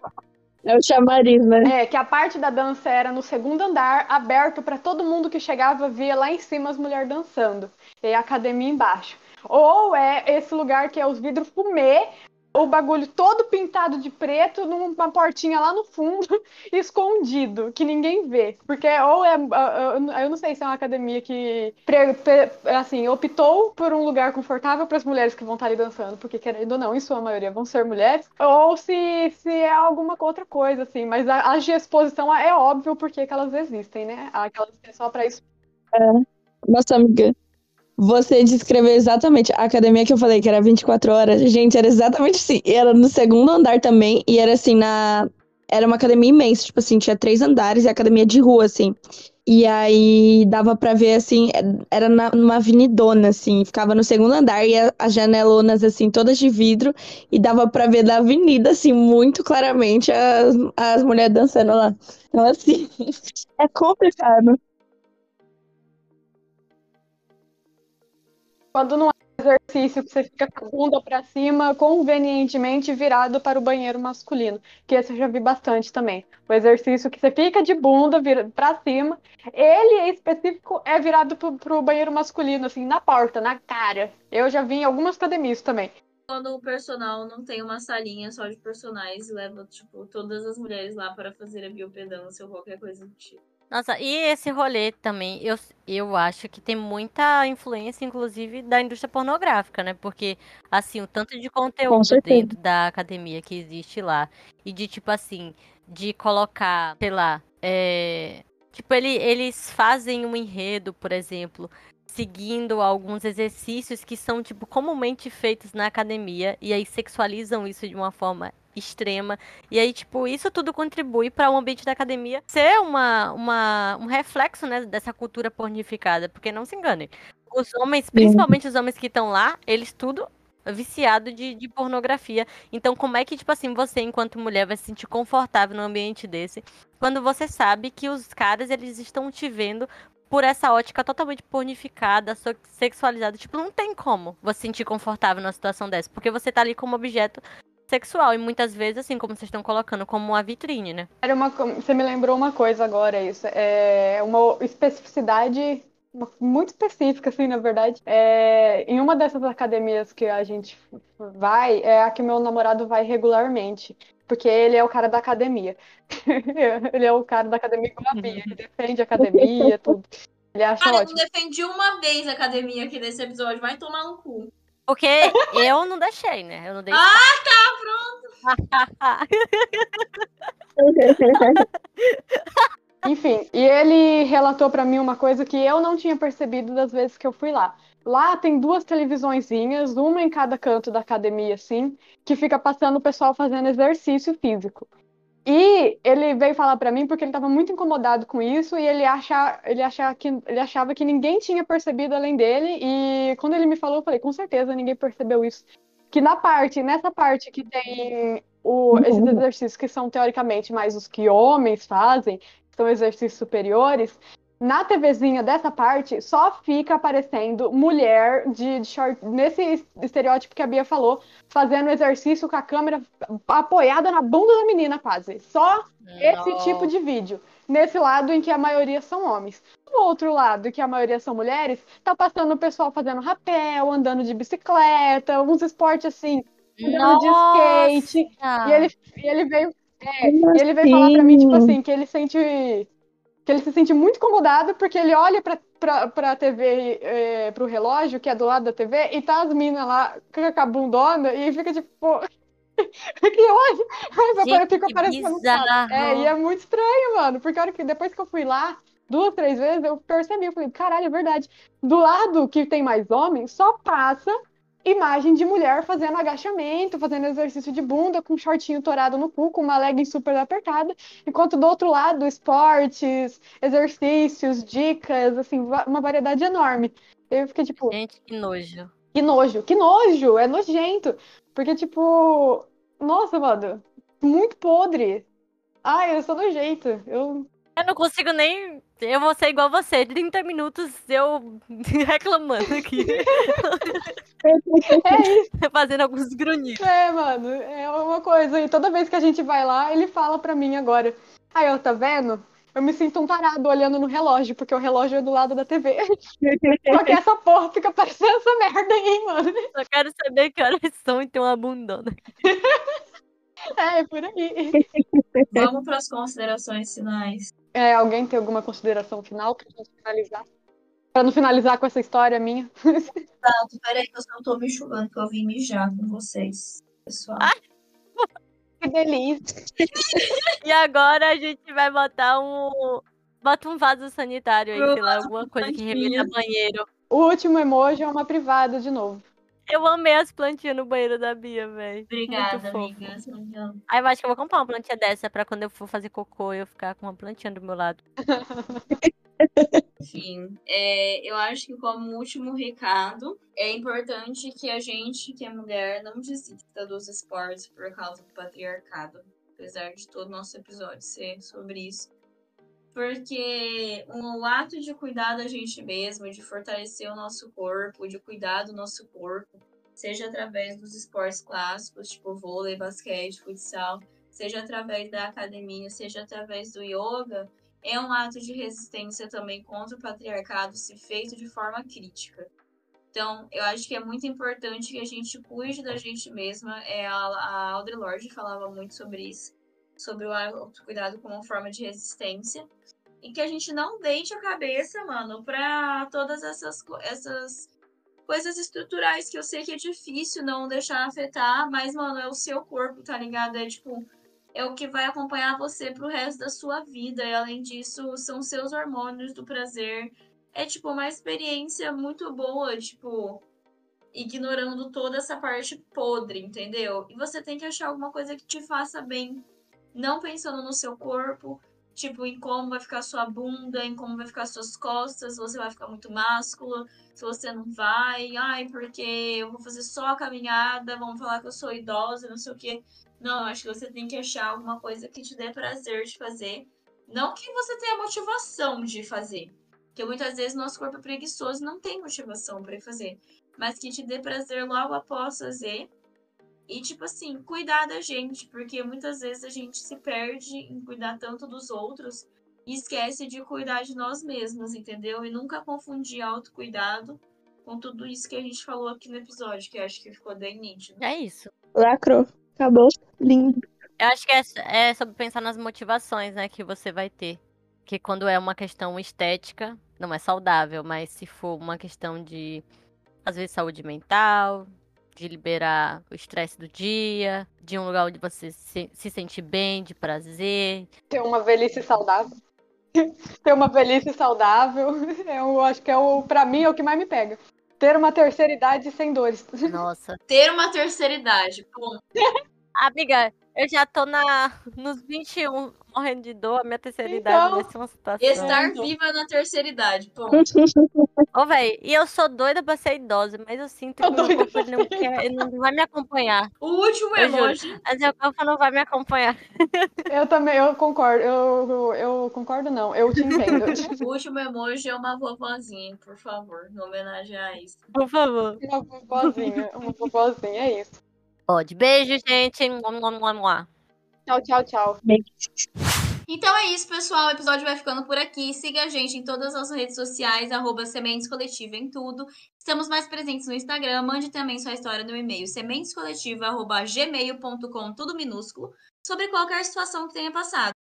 é o chamariz, né? É, que a parte da dança era no segundo andar, aberto para todo mundo que chegava, via lá em cima as mulheres dançando. E a academia embaixo. Ou é esse lugar que é os vidros fumê, o bagulho todo pintado de preto, numa portinha lá no fundo, escondido, que ninguém vê. Porque ou é... Eu não sei se é uma academia que, assim, optou por um lugar confortável para as mulheres que vão estar ali dançando, porque, querendo ou não, em sua maioria vão ser mulheres, ou se, se é alguma outra coisa, assim. Mas a, a exposição é óbvio porque que elas existem, né? Aquelas que é só para isso. É. Nossa, amiga... Você descreveu exatamente a academia que eu falei, que era vinte e quatro horas. Gente, era exatamente assim. E era no segundo andar também. E era assim, na... Era uma academia imensa. Tipo assim, tinha três andares e academia de rua, assim. E aí, dava pra ver, assim... Era na... numa avenidona, assim. Ficava no segundo andar e as janelonas, assim, todas de vidro. E dava pra ver da avenida, assim, muito claramente as, as mulheres dançando lá. Então, assim, é complicado. Quando não é exercício, que você fica com a bunda pra cima, convenientemente virado para o banheiro masculino. Que esse eu já vi bastante também. O exercício que você fica de bunda vira pra cima, ele em específico é virado pro, pro banheiro masculino, assim, na porta, na cara. Eu já vi em algumas academias também. Quando o personal não tem uma salinha só de personagens e leva, tipo, todas as mulheres lá para fazer a biopedância ou qualquer coisa do tipo. Nossa, e esse rolê também, eu, eu acho que tem muita influência, inclusive, da indústria pornográfica, né? Porque, assim, o tanto de conteúdo dentro da academia que existe lá, e de, tipo assim, de colocar, sei lá, é... tipo, ele, eles fazem um enredo, por exemplo, seguindo alguns exercícios que são, tipo, comumente feitos na academia, e aí sexualizam isso de uma forma... extrema, e aí, tipo, isso tudo contribui para o um ambiente da academia ser uma, uma, um reflexo, né, dessa cultura pornificada, porque não se enganem, Os homens, principalmente os homens que estão lá, eles tudo viciado de, de pornografia. Então, como é que, tipo assim, você, enquanto mulher, vai se sentir confortável num ambiente desse, quando você sabe que os caras, eles estão te vendo por essa ótica totalmente pornificada, sexualizada? Tipo, não tem como você se sentir confortável numa situação dessa, porque você tá ali como objeto sexual, e muitas vezes, assim, como vocês estão colocando, como uma vitrine, né? Era uma, você me lembrou uma coisa agora, isso. É uma especificidade muito específica, assim, na verdade. É, em uma dessas academias que a gente vai, é a que meu namorado vai regularmente, porque ele é o cara da academia. Ele é o cara da academia igual a Bia, ele defende a academia, tudo. Ele acha cara, ótimo. Eu não defendi uma vez a academia aqui nesse episódio, vai tomar no cu. Porque eu não deixei, né? Eu não deixei. Ah, tá, pronto! Enfim, e ele relatou pra mim uma coisa que eu não tinha percebido das vezes que eu fui lá. Lá tem duas televisõezinhas, uma em cada canto da academia, assim, que fica passando o pessoal fazendo exercício físico. E ele veio falar pra mim porque ele tava muito incomodado com isso, e ele, acha, ele, acha que, ele achava que ninguém tinha percebido além dele, e quando ele me falou, eu falei, com certeza ninguém percebeu isso. Que na parte, nessa parte que tem o, esses exercícios que são teoricamente mais os que homens fazem, que são exercícios superiores, na TVzinha dessa parte só fica aparecendo mulher de, de short, nesse estereótipo que a Bia falou, fazendo exercício com a câmera apoiada na bunda da menina quase. Só Não. esse tipo de vídeo. Nesse lado em que a maioria são homens. Do outro lado, em que a maioria são mulheres, tá passando o pessoal fazendo rapel, andando de bicicleta, uns esportes assim, andando Nossa. de skate. E ele, e ele veio, é, e ele veio falar pra mim, tipo assim, que ele sente... que ele se sente muito incomodado, porque ele olha pra, pra, pra T V, é, pro relógio, que é do lado da T V, e tá as minas lá, com a bundona, e fica tipo, pô, que ódio! Aí fica aparecendo. É, e é muito estranho, mano, porque a hora que, depois que eu fui lá, duas, três vezes, eu percebi, eu falei, caralho, é verdade. Do lado que tem mais homem, só passa imagem de mulher fazendo agachamento, fazendo exercício de bunda, com um shortinho torado no cu, com uma legging super apertada, enquanto do outro lado, esportes, exercícios, dicas, assim, uma variedade enorme. Eu fiquei tipo... Gente, que nojo. Que nojo, que nojo, é nojento. Porque, tipo, nossa, mano, muito podre. Ai, eu sou nojento, eu... Eu não consigo nem... Eu vou ser igual você. trinta minutos eu reclamando aqui. É isso. Fazendo alguns grunhidos. É, mano. É uma coisa. E toda vez que a gente vai lá, ele fala pra mim agora. Aí, ó, tá vendo? Eu me sinto um tarado olhando no relógio, porque o relógio é do lado da T V. Só que essa porra fica parecendo essa merda aí, mano. Só quero saber que horas são e tem uma bundona. É, é por aí. Vamos para as considerações finais. É, alguém tem alguma consideração final para gente finalizar? Para não finalizar com essa história minha? Exato, peraí que eu só estou me enxugando, que eu vim mijar com vocês, pessoal. Ah, que delícia. E agora a gente vai botar um... Bota um vaso sanitário aí, sei lá, alguma coisa que remeta a banheiro. O último emoji é uma privada de novo. Eu amei as plantinhas no banheiro da Bia, velho. Obrigada, amiga. Aí eu acho que eu vou comprar uma plantinha dessa pra quando eu for fazer cocô eu ficar com uma plantinha do meu lado. Enfim, é, eu acho que como último recado, é importante que a gente, que é mulher, não desista dos esportes por causa do patriarcado. Apesar de todo nosso episódio ser sobre isso. Porque o ato de cuidar da gente mesma, de fortalecer o nosso corpo, de cuidar do nosso corpo, seja através dos esportes clássicos, tipo vôlei, basquete, futsal, seja através da academia, seja através do yoga, é um ato de resistência também contra o patriarcado, se feito de forma crítica. Então, eu acho que é muito importante que a gente cuide da gente mesma. É, a, a Audre Lorde falava muito sobre isso, sobre o autocuidado como forma de resistência, e que a gente não deite a cabeça, mano, pra todas essas, co- essas coisas estruturais, que eu sei que é difícil não deixar afetar, mas, mano, é o seu corpo, tá ligado? É, tipo, é o que vai acompanhar você pro resto da sua vida, e além disso, são seus hormônios do prazer. É, tipo, uma experiência muito boa, tipo... ignorando toda essa parte podre, entendeu? E você tem que achar alguma coisa que te faça bem, não pensando no seu corpo, Tipo, em como vai ficar sua bunda, em como vai ficar suas costas, se você vai ficar muito másculo, se você não vai. Ai, porque eu vou fazer só a caminhada, vão falar que eu sou idosa, não sei o quê. Não, acho que você tem que achar alguma coisa que te dê prazer de fazer. Não que você tenha motivação de fazer. Porque muitas vezes nosso corpo é preguiçoso, não tem motivação para fazer. Mas que te dê prazer logo após fazer. E, tipo assim, cuidar da gente, porque muitas vezes a gente se perde em cuidar tanto dos outros e esquece de cuidar de nós mesmos, entendeu? E nunca confundir autocuidado com tudo isso que a gente falou aqui no episódio, que acho que ficou bem nítido. É isso. Lacrou. Acabou. Lindo. Eu acho que é, é sobre pensar nas motivações, né, que você vai ter. Porque quando é uma questão estética, não é saudável, mas se for uma questão de, às vezes, saúde mental, de liberar o estresse do dia, de um lugar onde você se, se sentir bem, de prazer. Ter uma velhice saudável. Ter uma velhice saudável, eu acho que é o, pra mim, é o que mais me pega. Ter uma terceira idade sem dores. Nossa. Ter uma terceira idade, pum. Amiga, eu já tô na, nos vinte e um, morrendo de dor, a minha terceira então, idade vai ser uma situação. Estar viva na terceira idade, pô. Ô, véi, e eu sou doida pra ser idosa, mas eu sinto eu que o meu corpo não, quer, não vai me acompanhar. O último é hoje. Mas o corpo não vai me acompanhar. Eu também, eu concordo, eu, eu, eu concordo não, eu te entendo. O último emoji é uma vovozinha, por favor, em homenagem a isso. Por favor. Uma vovozinha, uma vovozinha, é isso. Pode. Beijo, gente. Tchau, tchau, tchau. Então é isso, pessoal. O episódio vai ficando por aqui. Siga a gente em todas as nossas redes sociais, arroba Sementes Coletiva em tudo. Estamos mais presentes no Instagram. Mande também sua história no e-mail sementes coletiva arroba gmail ponto com, tudo minúsculo, sobre qualquer situação que tenha passado.